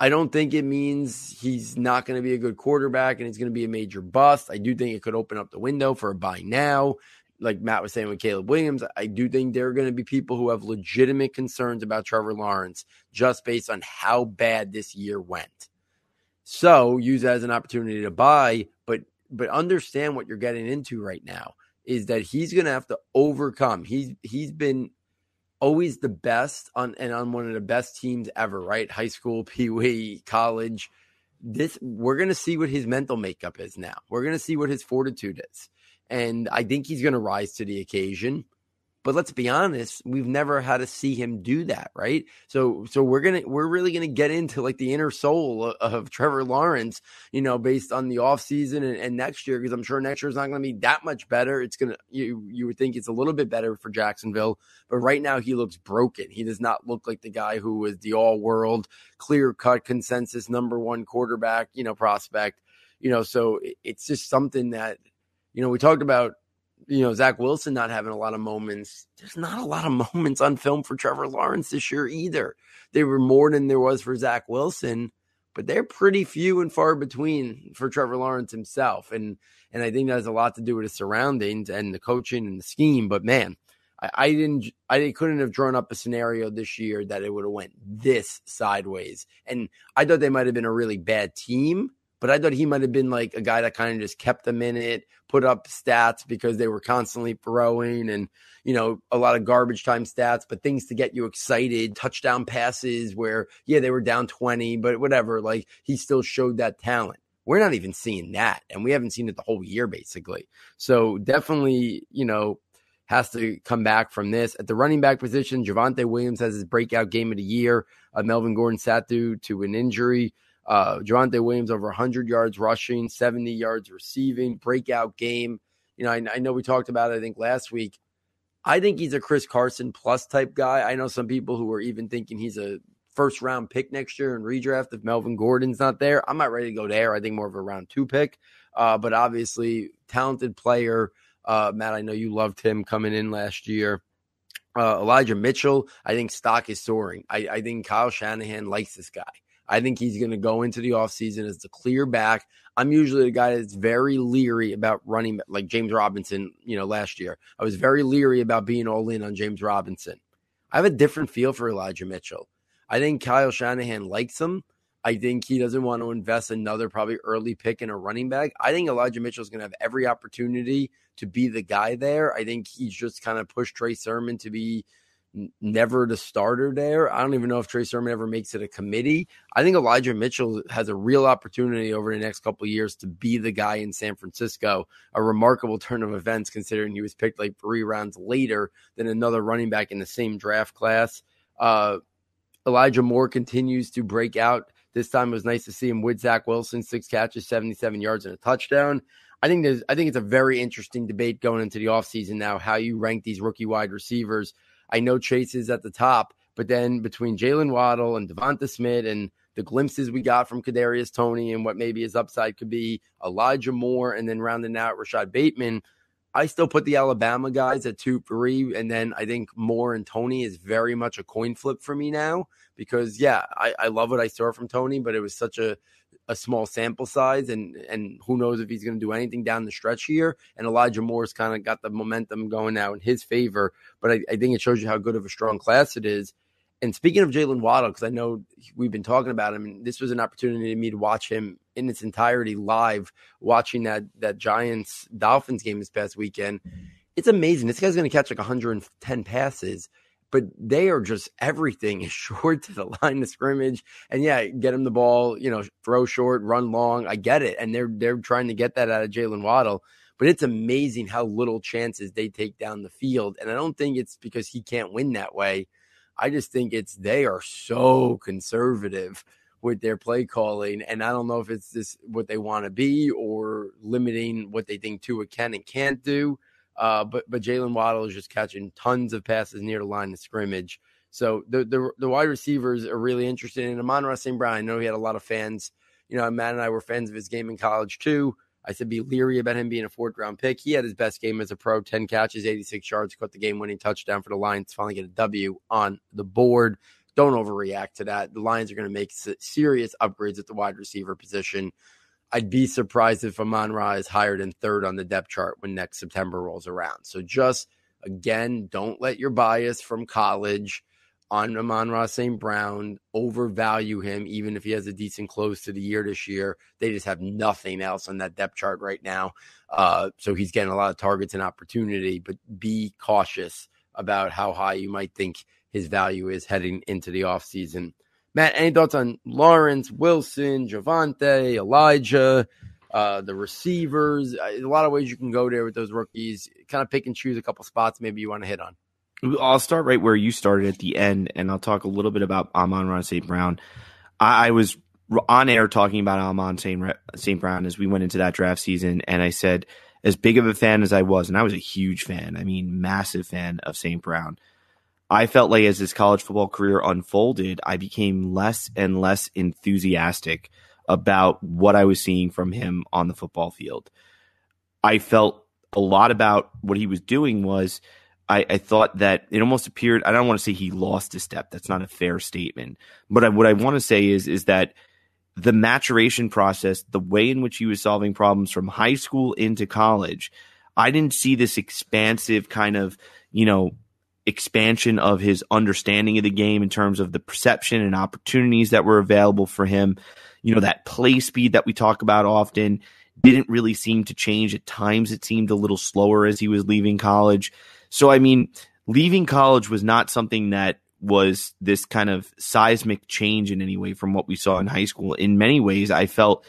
I don't think it means he's not going to be a good quarterback and he's going to be a major bust. I do think it could open up the window for a buy now. Like Matt was saying with Caleb Williams, I do think there are going to be people who have legitimate concerns about Trevor Lawrence just based on how bad this year went. So use that as an opportunity to buy, but understand what you're getting into right now is that he's going to have to overcome. He's been always the best on one of the best teams ever, right? High school, Pee Wee, college. We're going to see what his mental makeup is now. We're going to see what his fortitude is. And I think he's going to rise to the occasion. But let's be honest, we've never had to see him do that, right? So we're really gonna get into like the inner soul of Trevor Lawrence, based on the offseason and next year, because I'm sure next year is not gonna be that much better. It's gonna you would think it's a little bit better for Jacksonville, but right now he looks broken. He does not look like the guy who was the all-world, clear-cut consensus number one quarterback, prospect. So it's just something that we talked about. Zach Wilson not having a lot of moments. There's not a lot of moments on film for Trevor Lawrence this year either. They were more than there was for Zach Wilson, but they're pretty few and far between for Trevor Lawrence himself. And I think that has a lot to do with his surroundings and the coaching and the scheme. But man, I couldn't have drawn up a scenario this year that it would have went this sideways. And I thought they might have been a really bad team. But I thought he might have been like a guy that kind of just kept them in it, put up stats because they were constantly throwing and, a lot of garbage time stats, but things to get you excited, touchdown passes where, they were down 20, but whatever, like he still showed that talent. We're not even seeing that, and we haven't seen it the whole year basically. So definitely, has to come back from this. At the running back position, Javonte Williams has his breakout game of the year. Melvin Gordon sat due to an injury. Javonte Williams over 100 yards rushing, 70 yards receiving, breakout game. I know we talked about it, I think, last week. I think he's a Chris Carson plus type guy. I know some people who are even thinking he's a first-round pick next year in redraft if Melvin Gordon's not there. I'm not ready to go there. I think more of a round 2 pick. But obviously, talented player. Matt, I know you loved him coming in last year. Elijah Mitchell, I think stock is soaring. I think Kyle Shanahan likes this guy. I think he's going to go into the offseason as the clear back. I'm usually the guy that's very leery about running, like James Robinson, last year. I was very leery about being all in on James Robinson. I have a different feel for Elijah Mitchell. I think Kyle Shanahan likes him. I think he doesn't want to invest another probably early pick in a running back. I think Elijah Mitchell is going to have every opportunity to be the guy there. I think he's just kind of pushed Trey Sermon to be never the starter there. I don't even know if Trey Sermon ever makes it a committee. I think Elijah Mitchell has a real opportunity over the next couple of years to be the guy in San Francisco. A remarkable turn of events considering he was picked like 3 rounds later than another running back in the same draft class. Elijah Moore continues to break out. This time it was nice to see him with Zach Wilson, 6 catches, 77 yards and a touchdown. I think it's a very interesting debate going into the offseason now, how you rank these rookie wide receivers. I know Chase is at the top, but then between Jalen Waddle and Devonta Smith and the glimpses we got from Kadarius Toney and what maybe his upside could be, Elijah Moore, and then rounding out Rashad Bateman, I still put the Alabama guys at 2-3, and then I think Moore and Toney is very much a coin flip for me now because, yeah, I love what I saw from Toney, but it was such a small sample size, and who knows if he's going to do anything down the stretch here. And Elijah Moore's kind of got the momentum going now in his favor, but I think it shows you how good of a strong class it is. And speaking of Jalen Waddle, because I know we've been talking about him, and this was an opportunity for me to watch him in its entirety live, watching that Giants-Dolphins game this past weekend. It's amazing. This guy's going to catch like 110 passes, but they are just everything is short to the line of scrimmage. And, yeah, get him the ball, throw short, run long. I get it. And they're trying to get that out of Jalen Waddle. But it's amazing how little chances they take down the field. And I don't think it's because he can't win that way. I just think they are so conservative with their play calling, and I don't know if it's just what they want to be or limiting what they think Tua can and can't do. But Jalen Waddle is just catching tons of passes near the line of scrimmage. So the wide receivers are really interesting. And Amon-Ra St. Brown, I know he had a lot of fans. Matt and I were fans of his game in college too. I said be leery about him being a 4th-round pick. He had his best game as a pro, 10 catches, 86 yards, caught the game-winning touchdown for the Lions, finally get a W on the board. Don't overreact to that. The Lions are going to make serious upgrades at the wide receiver position. I'd be surprised if Amon-Ra is higher than 3rd on the depth chart when next September rolls around. So just, again, don't let your bias from college on Amon-Ra St. Brown overvalue him, even if he has a decent close to the year this year. They just have nothing else on that depth chart right now. So he's getting a lot of targets and opportunity, but be cautious about how high you might think his value is heading into the offseason. Matt, any thoughts on Lawrence, Wilson, Javonte, Elijah, the receivers? A lot of ways you can go there with those rookies. Kind of pick and choose a couple spots maybe you want to hit on. I'll start right where you started at the end, and I'll talk a little bit about Amon-Ra St. Brown. I was on air talking about Amon-Ra St. Brown as we went into that draft season, and I said, as big of a fan as I was, and I was a huge fan, massive fan of St. Brown, I felt like as his college football career unfolded, I became less and less enthusiastic about what I was seeing from him on the football field. I felt a lot about what he was doing was – I thought that it almost appeared, I don't want to say he lost a step. That's not a fair statement. But what I want to say is that the maturation process, the way in which he was solving problems from high school into college, I didn't see this expansive kind of, expansion of his understanding of the game in terms of the perception and opportunities that were available for him. That play speed that we talk about often didn't really seem to change. At times it seemed a little slower as he was leaving college. So, leaving college was not something that was this kind of seismic change in any way from what we saw in high school. In many ways, I felt,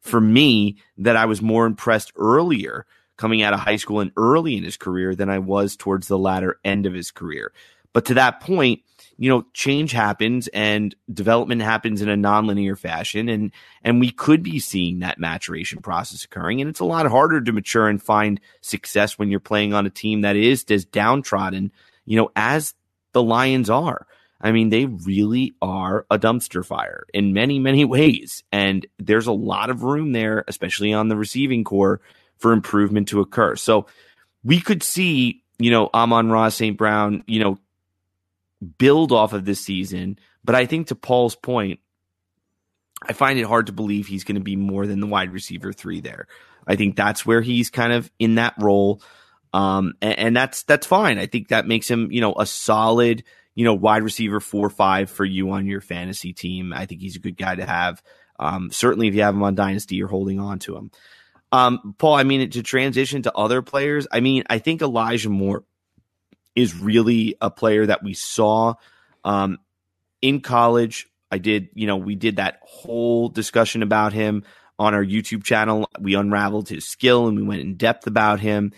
for me, that I was more impressed earlier coming out of high school and early in his career than I was towards the latter end of his career. But to that point, change happens and development happens in a nonlinear fashion. And we could be seeing that maturation process occurring. And it's a lot harder to mature and find success when you're playing on a team that is as downtrodden, as the Lions are. They really are a dumpster fire in many, many ways. And there's a lot of room there, especially on the receiving core, for improvement to occur. So we could see, Amon-Ra St. Brown, build off of this season, but I think to Paul's point, I find it hard to believe he's going to be more than the wide receiver 3 there. I think that's where he's kind of in that role, and that's fine. I think that makes him, a solid, you know, wide receiver 4 or 5 for you on your fantasy team. I think he's a good guy to have. Certainly if you have him on Dynasty, you're holding on to him. Paul, I mean, to transition to other players, I mean, I think Elijah Moore is really a player that we saw in college. We did that whole discussion about him on our YouTube channel. We unraveled his skill and we went in depth about him.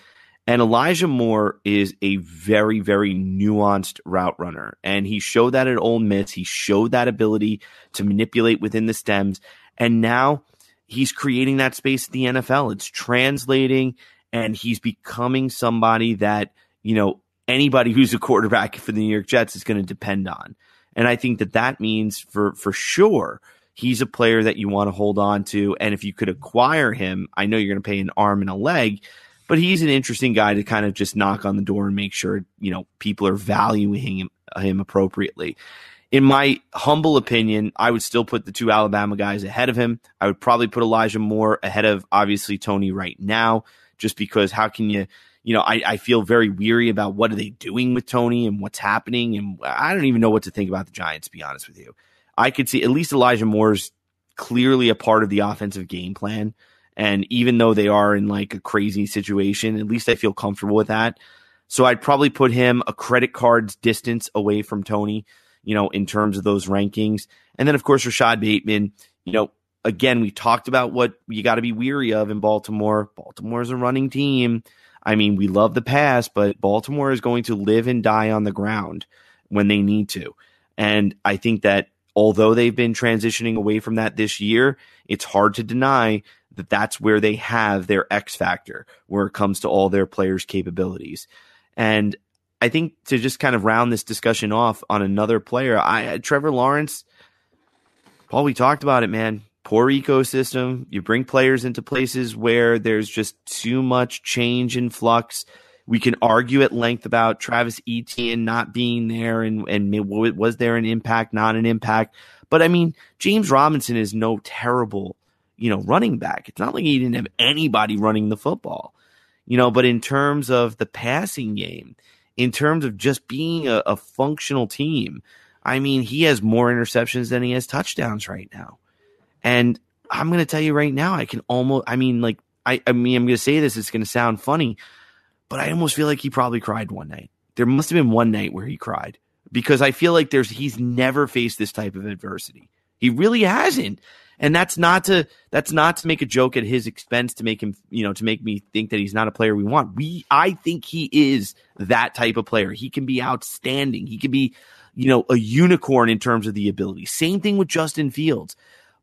And Elijah Moore is a very, very nuanced route runner. And he showed that at Ole Miss. He showed that ability to manipulate within the stems. And now he's creating that space at the NFL. It's translating, and he's becoming somebody that, you know, anybody who's a quarterback for the New York Jets is going to depend on. And I think that that means for sure he's a player that you want to hold on to. And if you could acquire him, I know you're going to pay an arm and a leg, but he's an interesting guy to kind of just knock on the door and make sure, you know, people are valuing him appropriately. In my humble opinion, I would still put the two Alabama guys ahead of him. I would probably put Elijah Moore ahead of, obviously, Tony right now, just because how can you, you know, I feel very weary about what are they doing with Tony and what's happening. And I don't even know what to think about the Giants, to be honest with you. I could see at least Elijah Moore's clearly a part of the offensive game plan. And even though they are in like a crazy situation, at least I feel comfortable with that. So I'd probably put him a credit card's distance away from Tony, you know, in terms of those rankings. And then, of course, Rashad Bateman, you know, again, we talked about what you got to be weary of in Baltimore. Baltimore is a running team. I mean, we love the pass, but Baltimore is going to live and die on the ground when they need to. And I think that although they've been transitioning away from that this year, it's hard to deny that that's where they have their X factor where it comes to all their players' capabilities. And I think to just kind of round this discussion off on another player, Trevor Lawrence, Paul, we talked about it, man. Poor ecosystem. You bring players into places where there's just too much change and flux. We can argue at length about Travis Etienne not being there and was there an impact, not an impact. But, I mean, James Robinson is no terrible, you know, running back. It's not like he didn't have anybody running the football. You know, but in terms of the passing game, in terms of just being a functional team, I mean, he has more interceptions than he has touchdowns right now. And I'm going to tell you right now, I'm going to say this, it's going to sound funny, but I almost feel like he probably cried one night. There must have been one night where he cried because I feel like he's never faced this type of adversity. He really hasn't. And that's not to make a joke at his expense to make him, you know, to make me think that he's not a player we want. I think he is that type of player. He can be outstanding. He can be, you know, a unicorn in terms of the ability. Same thing with Justin Fields.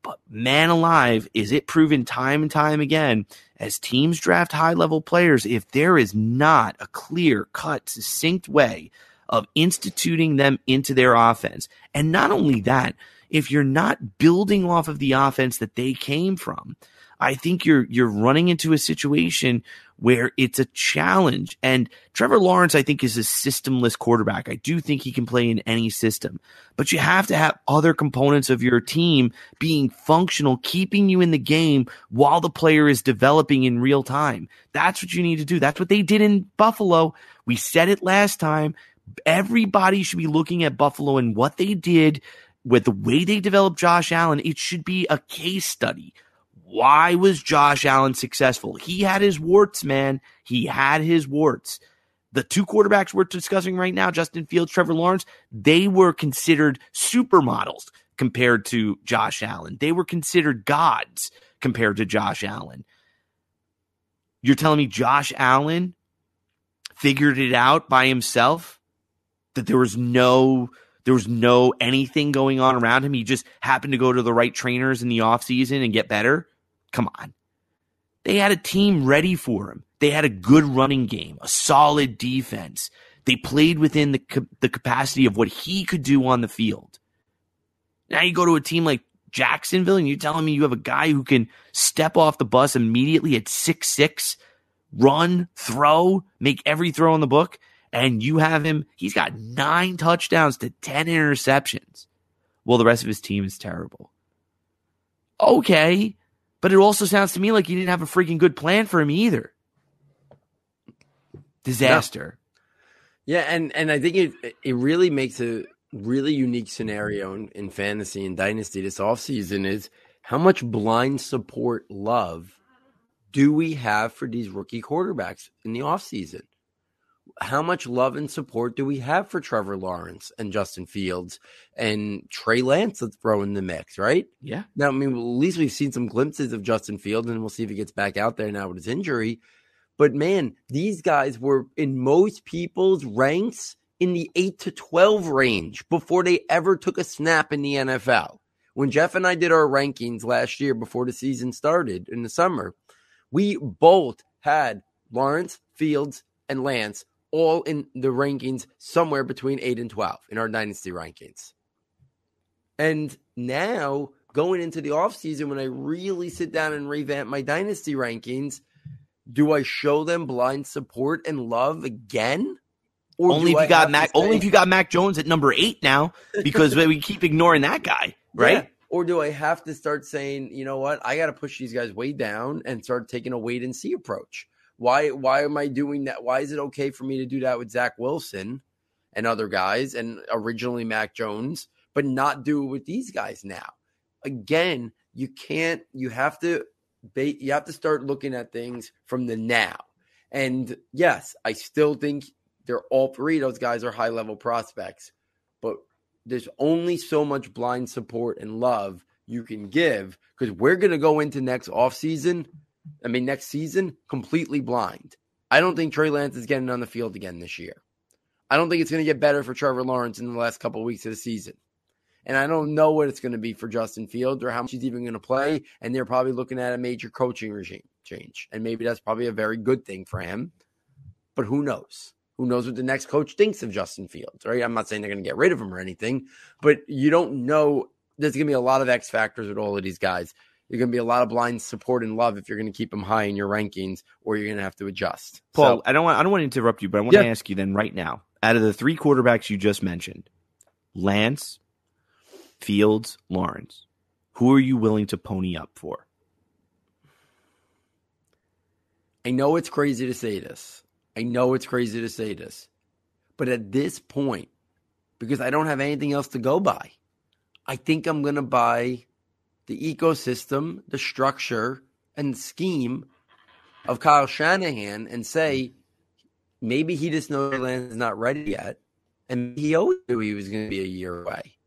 But man alive, is it proven time and time again as teams draft high-level players, if there is not a clear-cut, succinct way of instituting them into their offense. And not only that, if you're not building off of the offense that they came from, I think you're running into a situation where it's a challenge. And Trevor Lawrence, I think, is a systemless quarterback. I do think he can play in any system. But you have to have other components of your team being functional, keeping you in the game while the player is developing in real time. That's what you need to do. That's what they did in Buffalo. We said it last time. Everybody should be looking at Buffalo and what they did with the way they developed Josh Allen. It should be a case study. Why was Josh Allen successful? He had his warts, man. He had his warts. The two quarterbacks we're discussing right now, Justin Fields, Trevor Lawrence, they were considered supermodels compared to Josh Allen. They were considered gods compared to Josh Allen. You're telling me Josh Allen figured it out by himself? That there was no anything going on around him? He just happened to go to the right trainers in the offseason and get better? Come on. They had a team ready for him. They had a good running game, a solid defense. They played within the capacity of what he could do on the field. Now you go to a team like Jacksonville and you're telling me you have a guy who can step off the bus immediately at 6'6", run, throw, make every throw in the book, and you have him. He's got 9 touchdowns to 10 interceptions. Well, the rest of his team is terrible. Okay. But it also sounds to me like you didn't have a freaking good plan for him either. Disaster. Yeah, and I think it really makes a really unique scenario in fantasy and dynasty this offseason is how much blind support love do we have for these rookie quarterbacks in the offseason? How much love and support do we have for Trevor Lawrence and Justin Fields and Trey Lance? Let's throw in the mix, right? Yeah. Now, I mean, at least we've seen some glimpses of Justin Fields, and we'll see if he gets back out there now with his injury. But man, these guys were in most people's ranks in the 8 to 12 range before they ever took a snap in the NFL. When Jeff and I did our rankings last year before the season started in the summer, we both had Lawrence, Fields, and Lance all in the rankings somewhere between 8 and 12 in our dynasty rankings. And now, going into the offseason, when I really sit down and revamp my dynasty rankings, do I show them blind support and love again? Or only if you got Mac Jones at number 8 now, because we keep ignoring that guy, right? Yeah. Or do I have to start saying, you know what, I got to push these guys way down and start taking a wait-and-see approach? Why am I doing that? Why is it okay for me to do that with Zach Wilson and other guys and originally Mac Jones, but not do it with these guys now? Again, you have to start looking at things from the now. And yes, I still think they're all three of those guys are high-level prospects, but there's only so much blind support and love you can give because we're going to go into next season, completely blind. I don't think Trey Lance is getting on the field again this year. I don't think it's going to get better for Trevor Lawrence in the last couple of weeks of the season. And I don't know what it's going to be for Justin Fields or how much he's even going to play. And they're probably looking at a major coaching regime change. And maybe that's probably a very good thing for him. But who knows? Who knows what the next coach thinks of Justin Fields, right? I'm not saying they're going to get rid of him or anything. But you don't know. There's going to be a lot of X factors with all of these guys. You're going to be a lot of blind support and love if you're going to keep them high in your rankings, or you're going to have to adjust. Paul, so, I don't want to interrupt you, but I want to ask you then right now, out of the three quarterbacks you just mentioned, Lance, Fields, Lawrence, who are you willing to pony up for? I know it's crazy to say this. But at this point, because I don't have anything else to go by, I think I'm going to buy the ecosystem, the structure, and scheme of Kyle Shanahan and say, maybe he just knows Lance is not ready yet, and he always knew he was going to be a year away.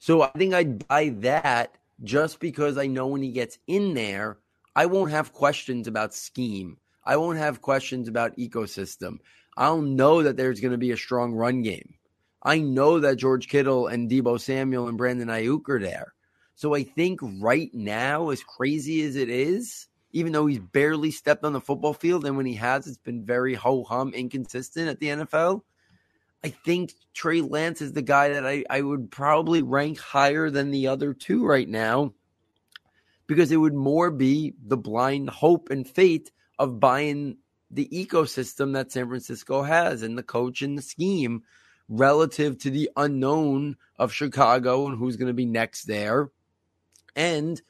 So I think I'd buy that just because I know when he gets in there, I won't have questions about scheme. I won't have questions about ecosystem. I'll know that there's going to be a strong run game. I know that George Kittle and Deebo Samuel and Brandon Ayuk are there. So I think right now, as crazy as it is, even though he's barely stepped on the football field, and when he has, it's been very ho-hum, inconsistent at the NFL, I think Trey Lance is the guy that I would probably rank higher than the other two right now, because it would more be the blind hope and faith of buying the ecosystem that San Francisco has and the coach and the scheme relative to the unknown of Chicago and who's going to be next there. And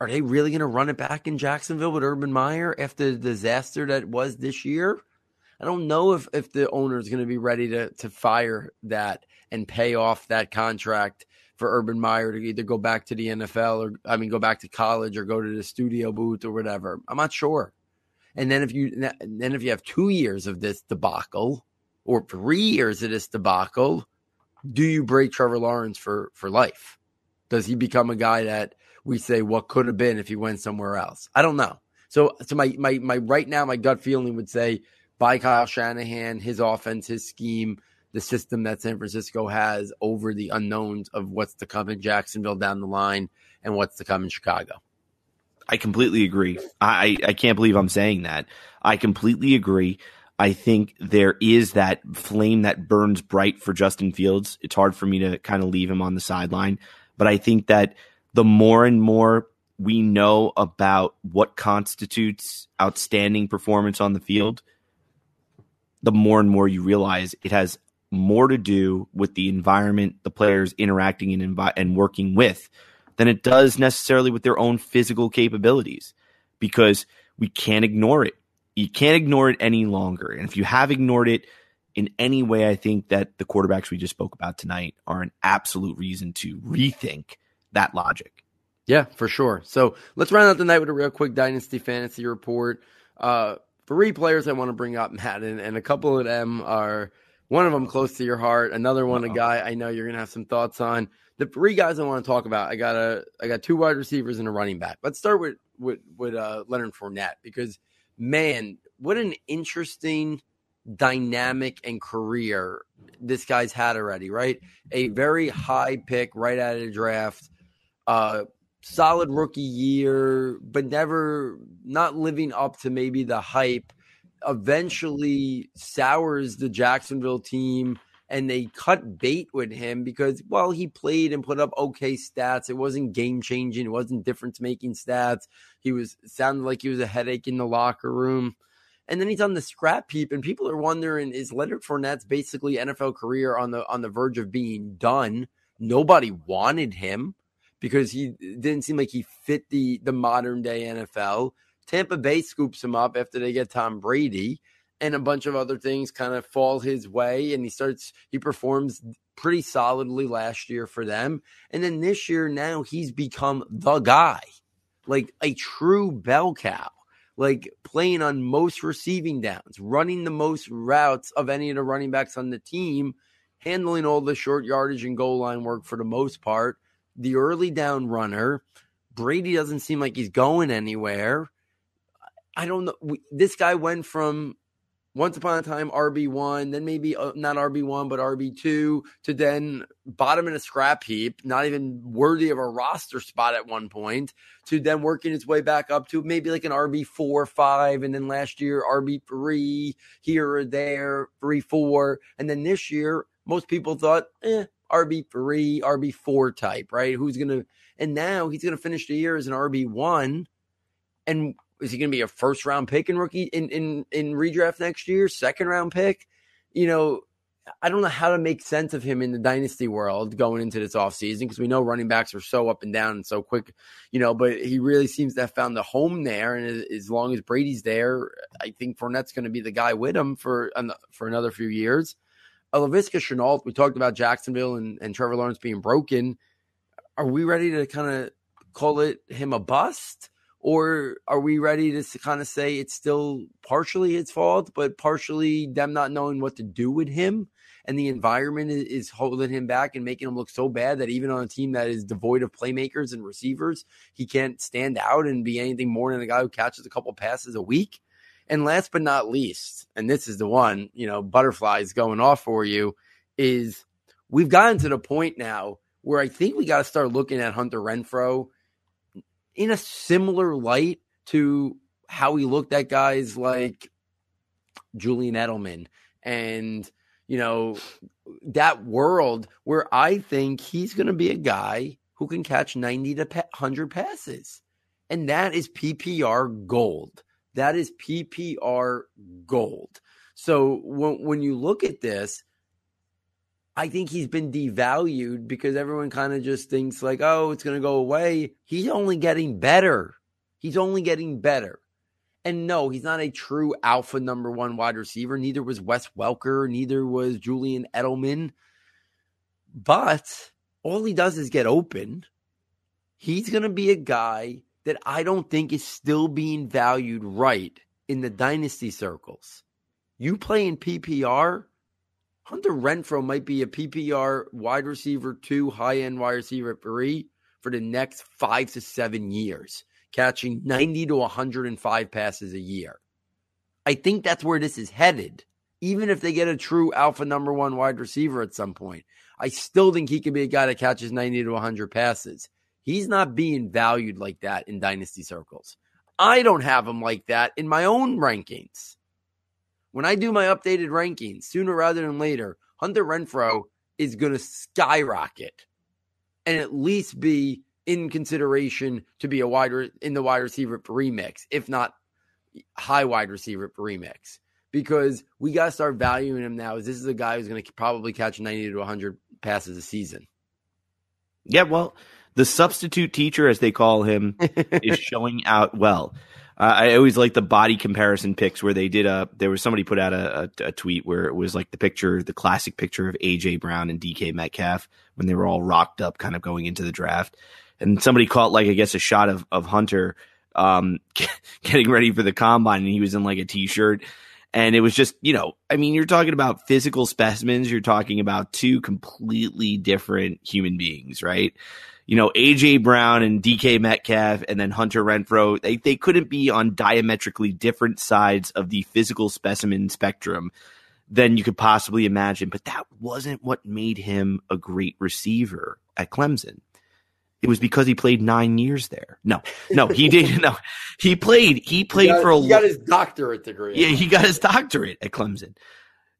are they really going to run it back in Jacksonville with Urban Meyer after the disaster that was this year? I don't know if the owner is going to be ready to fire that and pay off that contract for Urban Meyer to either go back to the NFL go back to college or go to the studio booth or whatever. I'm not sure. And then if you have 2 years of this debacle or 3 years of this debacle, do you break Trevor Lawrence for life? Does he become a guy that we say what could have been if he went somewhere else? I don't know. So my right now, my gut feeling would say buy Kyle Shanahan, his offense, his scheme, the system that San Francisco has over the unknowns of what's to come in Jacksonville down the line and what's to come in Chicago. I completely agree. I can't believe I'm saying that. I completely agree. I think there is that flame that burns bright for Justin Fields. It's hard for me to kind of leave him on the sideline. But I think that the more and more we know about what constitutes outstanding performance on the field, the more and more you realize it has more to do with the environment the players interacting and working with than it does necessarily with their own physical capabilities, because we can't ignore it. You can't ignore it any longer. And if you have ignored it in any way, I think that the quarterbacks we just spoke about tonight are an absolute reason to rethink that logic. Yeah, for sure. So let's round out the night with a real quick Dynasty Fantasy report. Three players I want to bring up, Matt, and a couple of them are, one of them close to your heart, another one, a guy I know you're going to have some thoughts on. The three guys I want to talk about, I got two wide receivers and a running back. Let's start with Leonard Fournette, because, man, what an interesting dynamic and career this guy's had already, right? A very high pick right out of the draft, solid rookie year, but not living up to maybe the hype. Eventually sours the Jacksonville team, and they cut bait with him because, well, he played and put up okay stats. It wasn't game-changing. It wasn't difference-making stats. Sounded like he was a headache in the locker room. And then he's on the scrap heap, and people are wondering, is Leonard Fournette's basically NFL career on the verge of being done? Nobody wanted him because he didn't seem like he fit the modern-day NFL. Tampa Bay scoops him up after they get Tom Brady, and a bunch of other things kind of fall his way, and he performs pretty solidly last year for them. And then this year now he's become the guy, like a true bell cow, like playing on most receiving downs, running the most routes of any of the running backs on the team, handling all the short yardage and goal line work for the most part, the early down runner. Brady doesn't seem like he's going anywhere. I don't know. This guy went from once upon a time RB1, then maybe not RB1, but RB2, to then bottom in a scrap heap, not even worthy of a roster spot at one point, to then working his way back up to maybe like an RB4 or 5, and then last year RB3 here or there, 3-4. And then this year, most people thought, RB3, RB4 type, right? And now he's going to finish the year as an RB1, and is he going to be a first-round pick in rookie in redraft next year, second-round pick? You know, I don't know how to make sense of him in the dynasty world going into this offseason, because we know running backs are so up and down and so quick, you know, but he really seems to have found the home there, and as long as Brady's there, I think Fournette's going to be the guy with him for another few years. Laviska Shenault, we talked about Jacksonville and Trevor Lawrence being broken. Are we ready to kind of call him a bust? Or are we ready to kind of say it's still partially his fault, but partially them not knowing what to do with him, and the environment is holding him back and making him look so bad that even on a team that is devoid of playmakers and receivers, he can't stand out and be anything more than a guy who catches a couple passes a week? And last but not least, and this is the one, you know, butterflies going off for you, is we've gotten to the point now where I think we got to start looking at Hunter Renfrow in a similar light to how he looked at guys like Julian Edelman and, you know, that world, where I think he's going to be a guy who can catch 90 to 100 passes. And that is PPR gold. That is PPR gold. So when you look at this, I think he's been devalued because everyone kind of just thinks like, oh, it's going to go away. He's only getting better. He's only getting better. And no, he's not a true alpha number one wide receiver. Neither was Wes Welker. Neither was Julian Edelman. But all he does is get open. He's going to be a guy that I don't think is still being valued right in the dynasty circles. You play in PPR, Hunter Renfrow might be a PPR wide receiver 2, high-end wide receiver 3 for the next 5 to 7 years, catching 90 to 105 passes a year. I think that's where this is headed, even if they get a true alpha number one wide receiver at some point. I still think he could be a guy that catches 90 to 100 passes. He's not being valued like that in dynasty circles. I don't have him like that in my own rankings. When I do my updated rankings, sooner rather than later, Hunter Renfrow is going to skyrocket and at least be in consideration to be in the wide receiver remix, if not high wide receiver remix, because we got to start valuing him now as this is a guy who's going to probably catch 90 to 100 passes a season. Yeah, well, the substitute teacher, as they call him, is showing out well. I always like the body comparison pics where they did somebody put out a tweet where it was like the classic picture of AJ Brown and DK Metcalf when they were all rocked up kind of going into the draft. And somebody caught a shot of Hunter getting ready for the combine, and he was in a t-shirt. And it was just, you're talking about physical specimens. You're talking about two completely different human beings, right? A.J. Brown and D.K. Metcalf and then Hunter Renfrow, they couldn't be on diametrically different sides of the physical specimen spectrum than you could possibly imagine. But that wasn't what made him a great receiver at Clemson. It was because he played 9 years there. No, he didn't. No, he got his doctorate degree. Yeah, he got his doctorate at Clemson.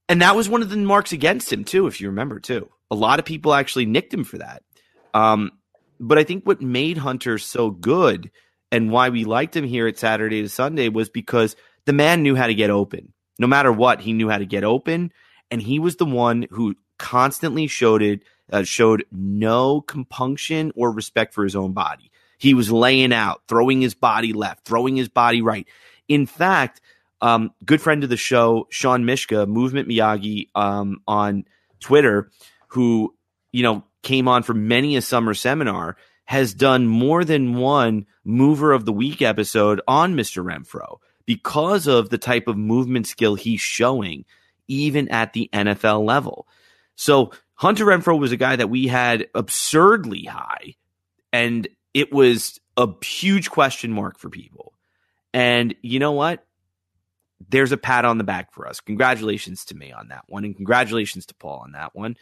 And that was one of the marks against him, too, if you remember, too. A lot of people actually nicked him for that. But I think what made Hunter so good and why we liked him here at Saturday to Sunday was because the man knew how to get open. No matter what, he knew how to get open. And he was the one who constantly showed no compunction or respect for his own body. He was laying out, throwing his body left, throwing his body right. In fact, good friend of the show, Sean Mishka, Movement Miyagi on Twitter, who, came on for many a summer seminar, has done more than one Mover of the Week episode on Mr. Renfrow because of the type of movement skill he's showing even at the NFL level. So Hunter Renfrow was a guy that we had absurdly high, and it was a huge question mark for people. And you know what? There's a pat on the back for us. Congratulations to me on that one, and congratulations to Paul on that one.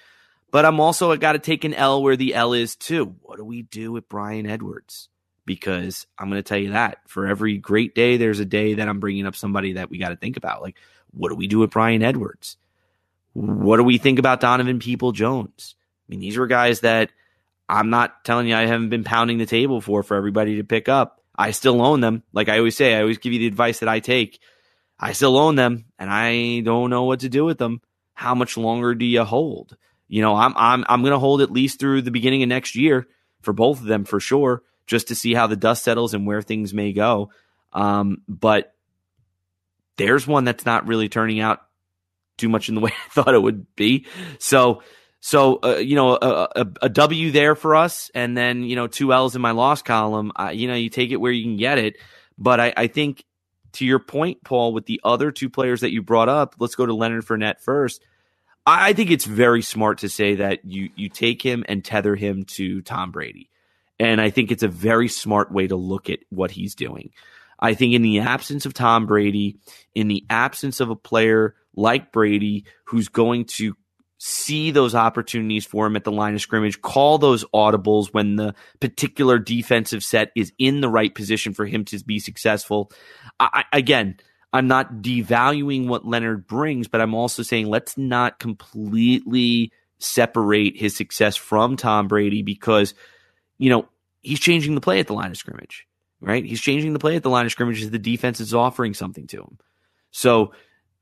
But I'm also got to take an L where the L is too. What do we do with Bryan Edwards? Because I'm going to tell you that for every great day, there's a day that I'm bringing up somebody that we got to think about. What do we do with Bryan Edwards? What do we think about Donovan People-Jones? These were guys that I'm not telling you I haven't been pounding the table for everybody to pick up. I still own them. Like I always say, I always give you the advice that I take. I still own them, and I don't know what to do with them. How much longer do you hold? I'm going to hold at least through the beginning of next year for both of them for sure, just to see how the dust settles and where things may go. But there's one that's not really turning out too much in the way I thought it would be. So a W there for us, and then two L's in my loss column. You take it where you can get it. But I think to your point, Paul, with the other two players that you brought up, let's go to Leonard Fournette first. I think it's very smart to say that you take him and tether him to Tom Brady. And I think it's a very smart way to look at what he's doing. I think in the absence of Tom Brady, in the absence of a player like Brady, who's going to see those opportunities for him at the line of scrimmage, call those audibles when the particular defensive set is in the right position for him to be successful. I'm not devaluing what Leonard brings, but I'm also saying let's not completely separate his success from Tom Brady because, he's changing the play at the line of scrimmage, right? He's changing the play at the line of scrimmage as the defense is offering something to him. So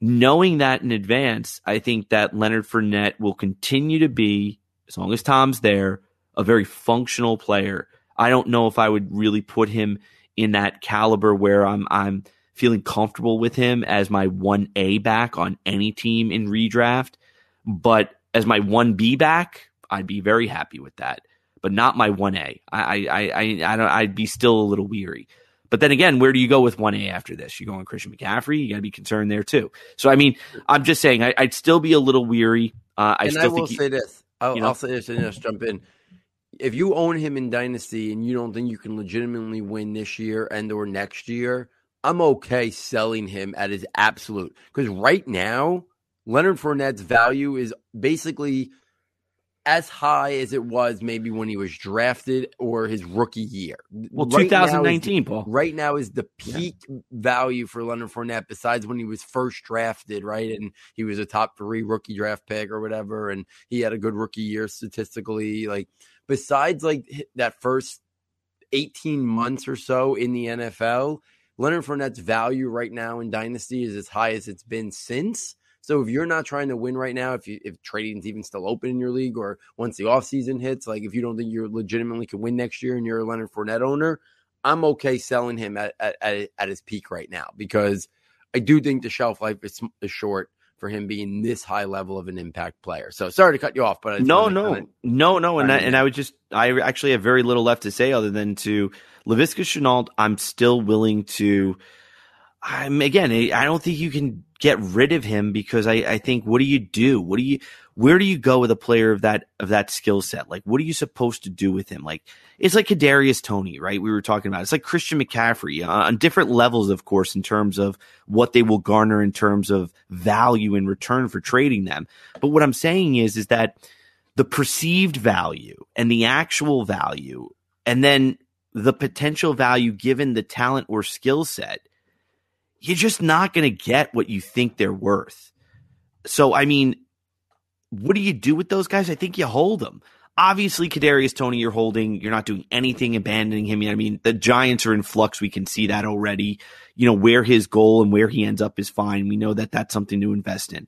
knowing that in advance, I think that Leonard Fournette will continue to be, as long as Tom's there, a very functional player. I don't know if I would really put him in that caliber where I'm feeling comfortable with him as my 1A back on any team in redraft. But as my 1B back, I'd be very happy with that. But not my 1A. I'd be still a little weary. But then again, where do you go with 1A after this? You go on Christian McCaffrey? You got to be concerned there too. So, I'm just saying I'd still be a little weary. I'll say this and just jump in. If you own him in Dynasty and you don't think you can legitimately win this year and or next year, I'm okay selling him at his absolute, because right now, Leonard Fournette's value is basically as high as it was maybe when he was drafted or his rookie year. Well, right 2019, Paul. Right now is the peak value for Leonard Fournette, besides when he was first drafted, right? And he was a top 3 rookie draft pick or whatever, and he had a good rookie year statistically. Besides that first 18 months or so in the NFL, Leonard Fournette's value right now in Dynasty is as high as it's been since. So if you're not trying to win right now, if trading's even still open in your league or once the offseason hits, if you don't think you legitimately can win next year and you're a Leonard Fournette owner, I'm okay selling him at his peak right now, because I do think the shelf life is short for him being this high level of an impact player. So sorry to cut you off, but no. I actually have very little left to say other than to Laviska Shenault. I'm still willing to. I don't think you can get rid of him, because I think, what do you do? Where do you go with a player of that skill set? Like, what are you supposed to do with him? Like, it's like Kadarius Toney, right? We were talking about. It's like Christian McCaffrey on different levels, of course, in terms of what they will garner in terms of value in return for trading them. But what I'm saying is that the perceived value and the actual value, and then the potential value given the talent or skill set, you're just not going to get what you think they're worth. So, I mean, what do you do with those guys? I think you hold them. Obviously, Kadarius Toney, you're holding. You're not doing anything, abandoning him. I mean, the Giants are in flux. We can see that already. You know, where his goal and where he ends up is fine. We know that that's something to invest in.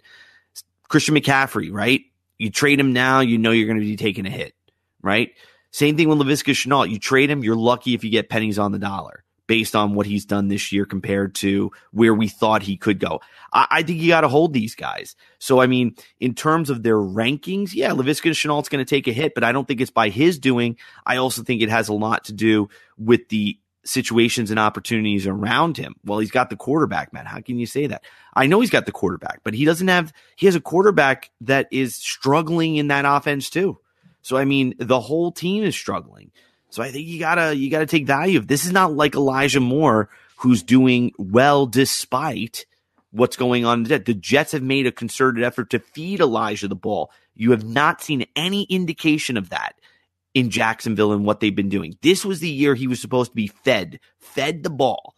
Christian McCaffrey, right? You trade him now, you know you're going to be taking a hit, right? Same thing with Laviska Shenault. You trade him, you're lucky if you get pennies on the dollar, based on what he's done this year compared to where we thought he could go. I think you got to hold these guys. So, I mean, in terms of their rankings, yeah, Laviska Shenault's going to take a hit, but I don't think it's by his doing. I also think it has a lot to do with the situations and opportunities around him. Well, he's got the quarterback, man. How can you say that? I know he's got the quarterback, but he has a quarterback that is struggling in that offense too. So, I mean, the whole team is struggling. So I think you gotta take value. This is not like Elijah Moore, who's doing well despite what's going on. The Jets have made a concerted effort to feed Elijah the ball. You have not seen any indication of that in Jacksonville and what they've been doing. This was the year he was supposed to be fed the ball.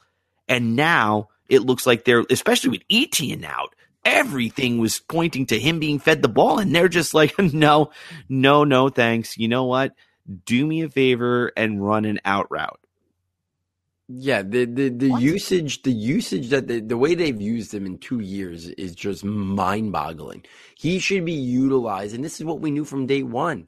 And now it looks like they're, especially with Etienne out, everything was pointing to him being fed the ball. And they're just like, no, thanks. You know what? Do me a favor and run an out route. Yeah, the way they've used him in 2 years is just mind-boggling. He should be utilized, and this is what we knew from day one.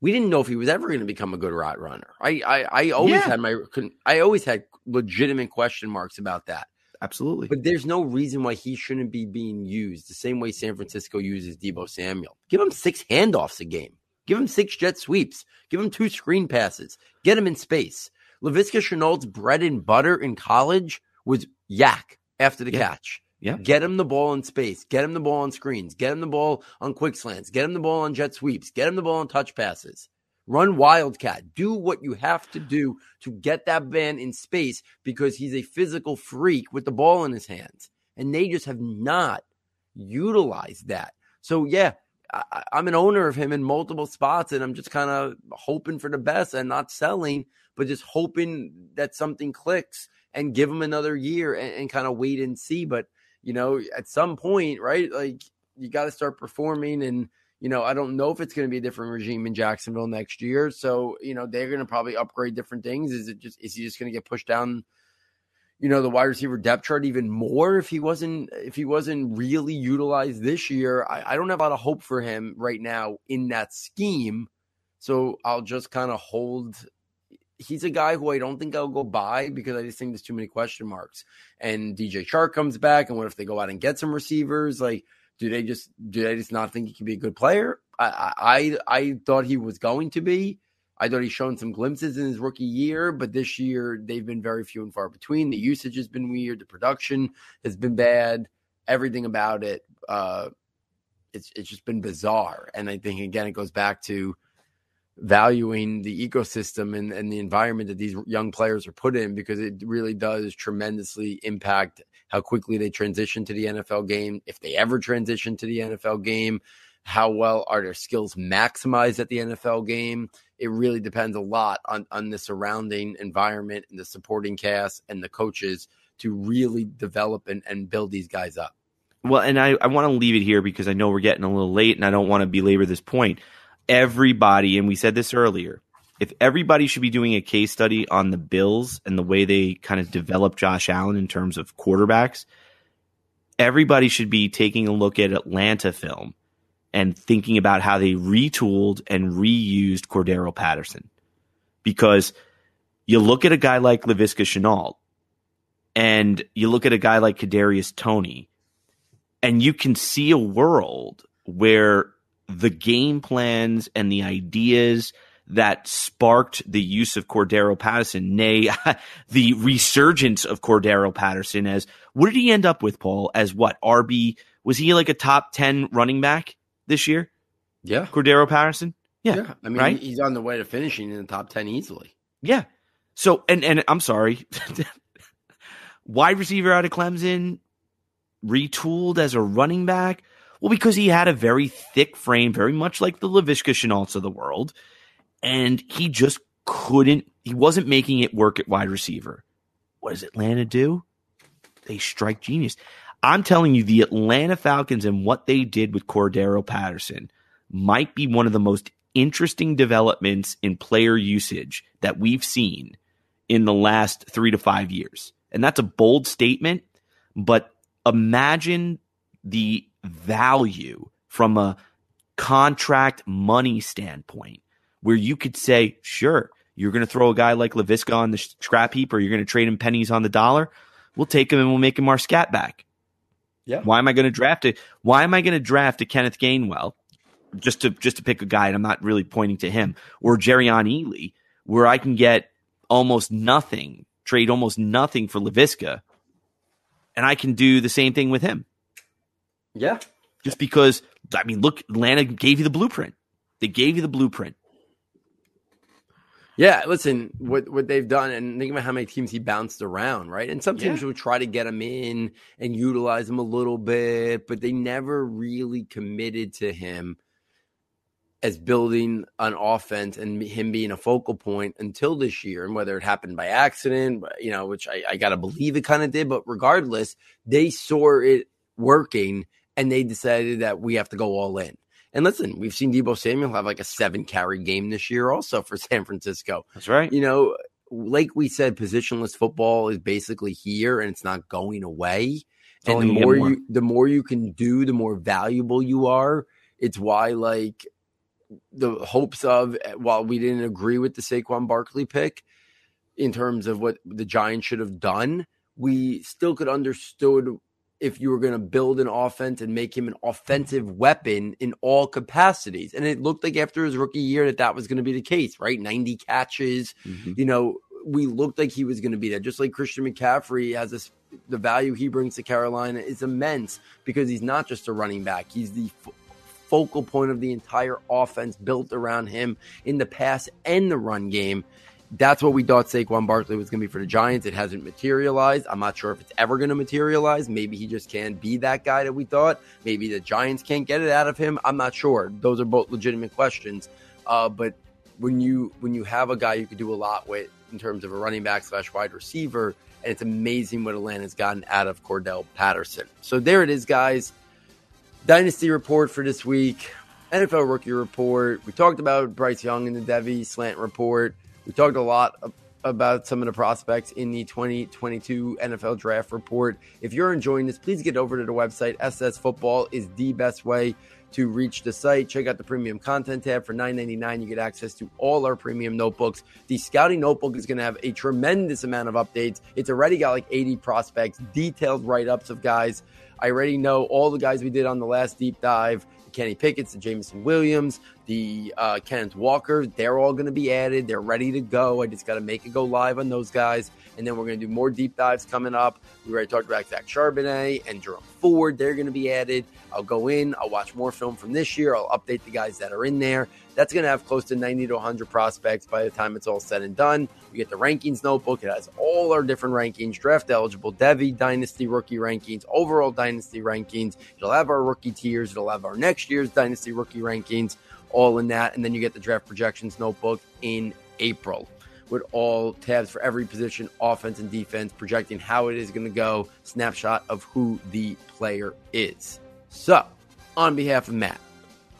We didn't know if he was ever going to become a good route runner. I always had legitimate question marks about that. Absolutely, but there's no reason why he shouldn't be being used the same way San Francisco uses Deebo Samuel. Give him 6 handoffs a game. Give him 6 jet sweeps. Give him 2 screen passes. Get him in space. Laviska Shenault's bread and butter in college was yak after the catch. Yeah. Get him the ball in space. Get him the ball on screens. Get him the ball on quick slants. Get him the ball on jet sweeps. Get him the ball on touch passes. Run wildcat. Do what you have to do to get that man in space, because he's a physical freak with the ball in his hands. And they just have not utilized that. So, yeah. I'm an owner of him in multiple spots, and I'm just kind of hoping for the best and not selling, but just hoping that something clicks and give him another year and kind of wait and see. But, you know, at some point, right, like you got to start performing. And, you know, I don't know if it's going to be a different regime in Jacksonville next year. So, you know, they're going to probably upgrade different things. Is he just going to get pushed down, you know, the wide receiver depth chart even more if he wasn't really utilized this year? I don't have a lot of hope for him right now in that scheme. So I'll just kind of hold. He's a guy who I don't think I'll go buy, because I just think there's too many question marks. And DJ Chark comes back, and what if they go out and get some receivers? Like, do they just not think he can be a good player? I thought he was going to be. I thought he's shown some glimpses in his rookie year, but this year they've been very few and far between. The usage has been weird. The production has been bad. Everything about it, it's just been bizarre. And I think, again, it goes back to valuing the ecosystem and the environment that these young players are put in, because it really does tremendously impact how quickly they transition to the NFL game, if they ever transition to the NFL game. How well are their skills maximized at the NFL game? It really depends a lot on the surrounding environment and the supporting cast and the coaches to really develop and build these guys up. Well, and I want to leave it here, because I know we're getting a little late and I don't want to belabor this point. Everybody, and we said this earlier, if everybody should be doing a case study on the Bills and the way they kind of develop Josh Allen in terms of quarterbacks, everybody should be taking a look at Atlanta film and thinking about how they retooled and reused Cordero Patterson. Because You look at a guy like Laviska Shenault, and you look at a guy like Kadarius Toney, and you can see a world where the game plans and the ideas that sparked the use of Cordero Patterson, nay, the resurgence of Cordero Patterson as, what did he end up with, Paul, as what, RB? Was he like a top 10 running back this year? Yeah. Cordero Patterson? Yeah. I mean, right? He's on the way to finishing in the top 10 easily. Yeah. So, and I'm sorry, wide receiver out of Clemson, retooled as a running back? Well, because he had a very thick frame, very much like the Laviska Shenaults of the world, and he just wasn't making it work at wide receiver. What does Atlanta do? They strike genius. I'm telling you, the Atlanta Falcons and what they did with Cordero Patterson might be one of the most interesting developments in player usage that we've seen in the last 3 to 5 years. And that's a bold statement, but imagine the value from a contract money standpoint where you could say, sure, you're going to throw a guy like Laviska on the scrap heap, or you're going to trade him pennies on the dollar. We'll take him and we'll make him our scat back. Yeah. Why am I going to draft a Kenneth Gainwell just to pick a guy, and I'm not really pointing to him, or Jerrion Ealy, where I can get trade almost nothing for Laviska, and I can do the same thing with him. Yeah. Just because, I mean, look, Atlanta gave you the blueprint. They gave you the blueprint. Yeah, listen, what they've done, and think about how many teams he bounced around, right? And some teams would try to get him in and utilize him a little bit, but they never really committed to him as building an offense and him being a focal point until this year. And whether it happened by accident, you know, which I got to believe it kind of did, but regardless, they saw it working and they decided that we have to go all in. And listen, we've seen Deebo Samuel have like a 7-carry game this year also for San Francisco. That's right. You know, like we said, positionless football is basically here and it's not going away. And the more you can do, the more valuable you are. It's why, like, the hopes of, while we didn't agree with the Saquon Barkley pick in terms of what the Giants should have done, we still could understood if you were going to build an offense and make him an offensive weapon in all capacities. And it looked like after his rookie year that was going to be the case, right? 90 catches. Mm-hmm. You know, we looked like he was going to be that. Just like Christian McCaffrey the value he brings to Carolina is immense because he's not just a running back. He's the focal point of the entire offense built around him in the pass and the run game. That's what we thought Saquon Barkley was going to be for the Giants. It hasn't materialized. I'm not sure if it's ever going to materialize. Maybe he just can't be that guy that we thought. Maybe the Giants can't get it out of him. I'm not sure. Those are both legitimate questions. But when you have a guy you can do a lot with in terms of a running back / wide receiver, and it's amazing what Atlanta's gotten out of Cordell Patterson. So there it is, guys. Dynasty report for this week. NFL rookie report. We talked about Bryce Young in the Devy slant report. We talked a lot about some of the prospects in the 2022 NFL Draft Report. If you're enjoying this, please get over to the website. SS Football is the best way to reach the site. Check out the premium content tab for $9.99. You get access to all our premium notebooks. The scouting notebook is going to have a tremendous amount of updates. It's already got like 80 prospects, detailed write-ups of guys. I already know all the guys we did on the last deep dive. Kenny Pickett, the Jameson Williams, the Kenneth Walker, they're all going to be added. They're ready to go. I just got to make it go live on those guys. And then we're going to do more deep dives coming up. We already talked about Zach Charbonnet and Jerome Ford. They're going to be added. I'll go in. I'll watch more film from this year. I'll update the guys that are in there. That's going to have close to 90 to 100 prospects by the time it's all said and done. We get the rankings notebook. It has all our different rankings, draft eligible, Devy, dynasty rookie rankings, overall dynasty rankings. It'll have our rookie tiers. It'll have our next year's dynasty rookie rankings, all in that. And then you get the draft projections notebook in April with all tabs for every position, offense and defense, projecting how it is going to go, snapshot of who the player is. So on behalf of Matt,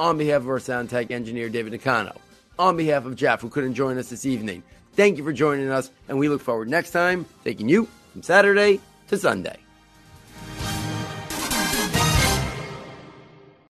on behalf of our sound tech engineer, David Nicano, on behalf of Jeff, who couldn't join us this evening, thank you for joining us, and we look forward next time taking you from Saturday to Sunday.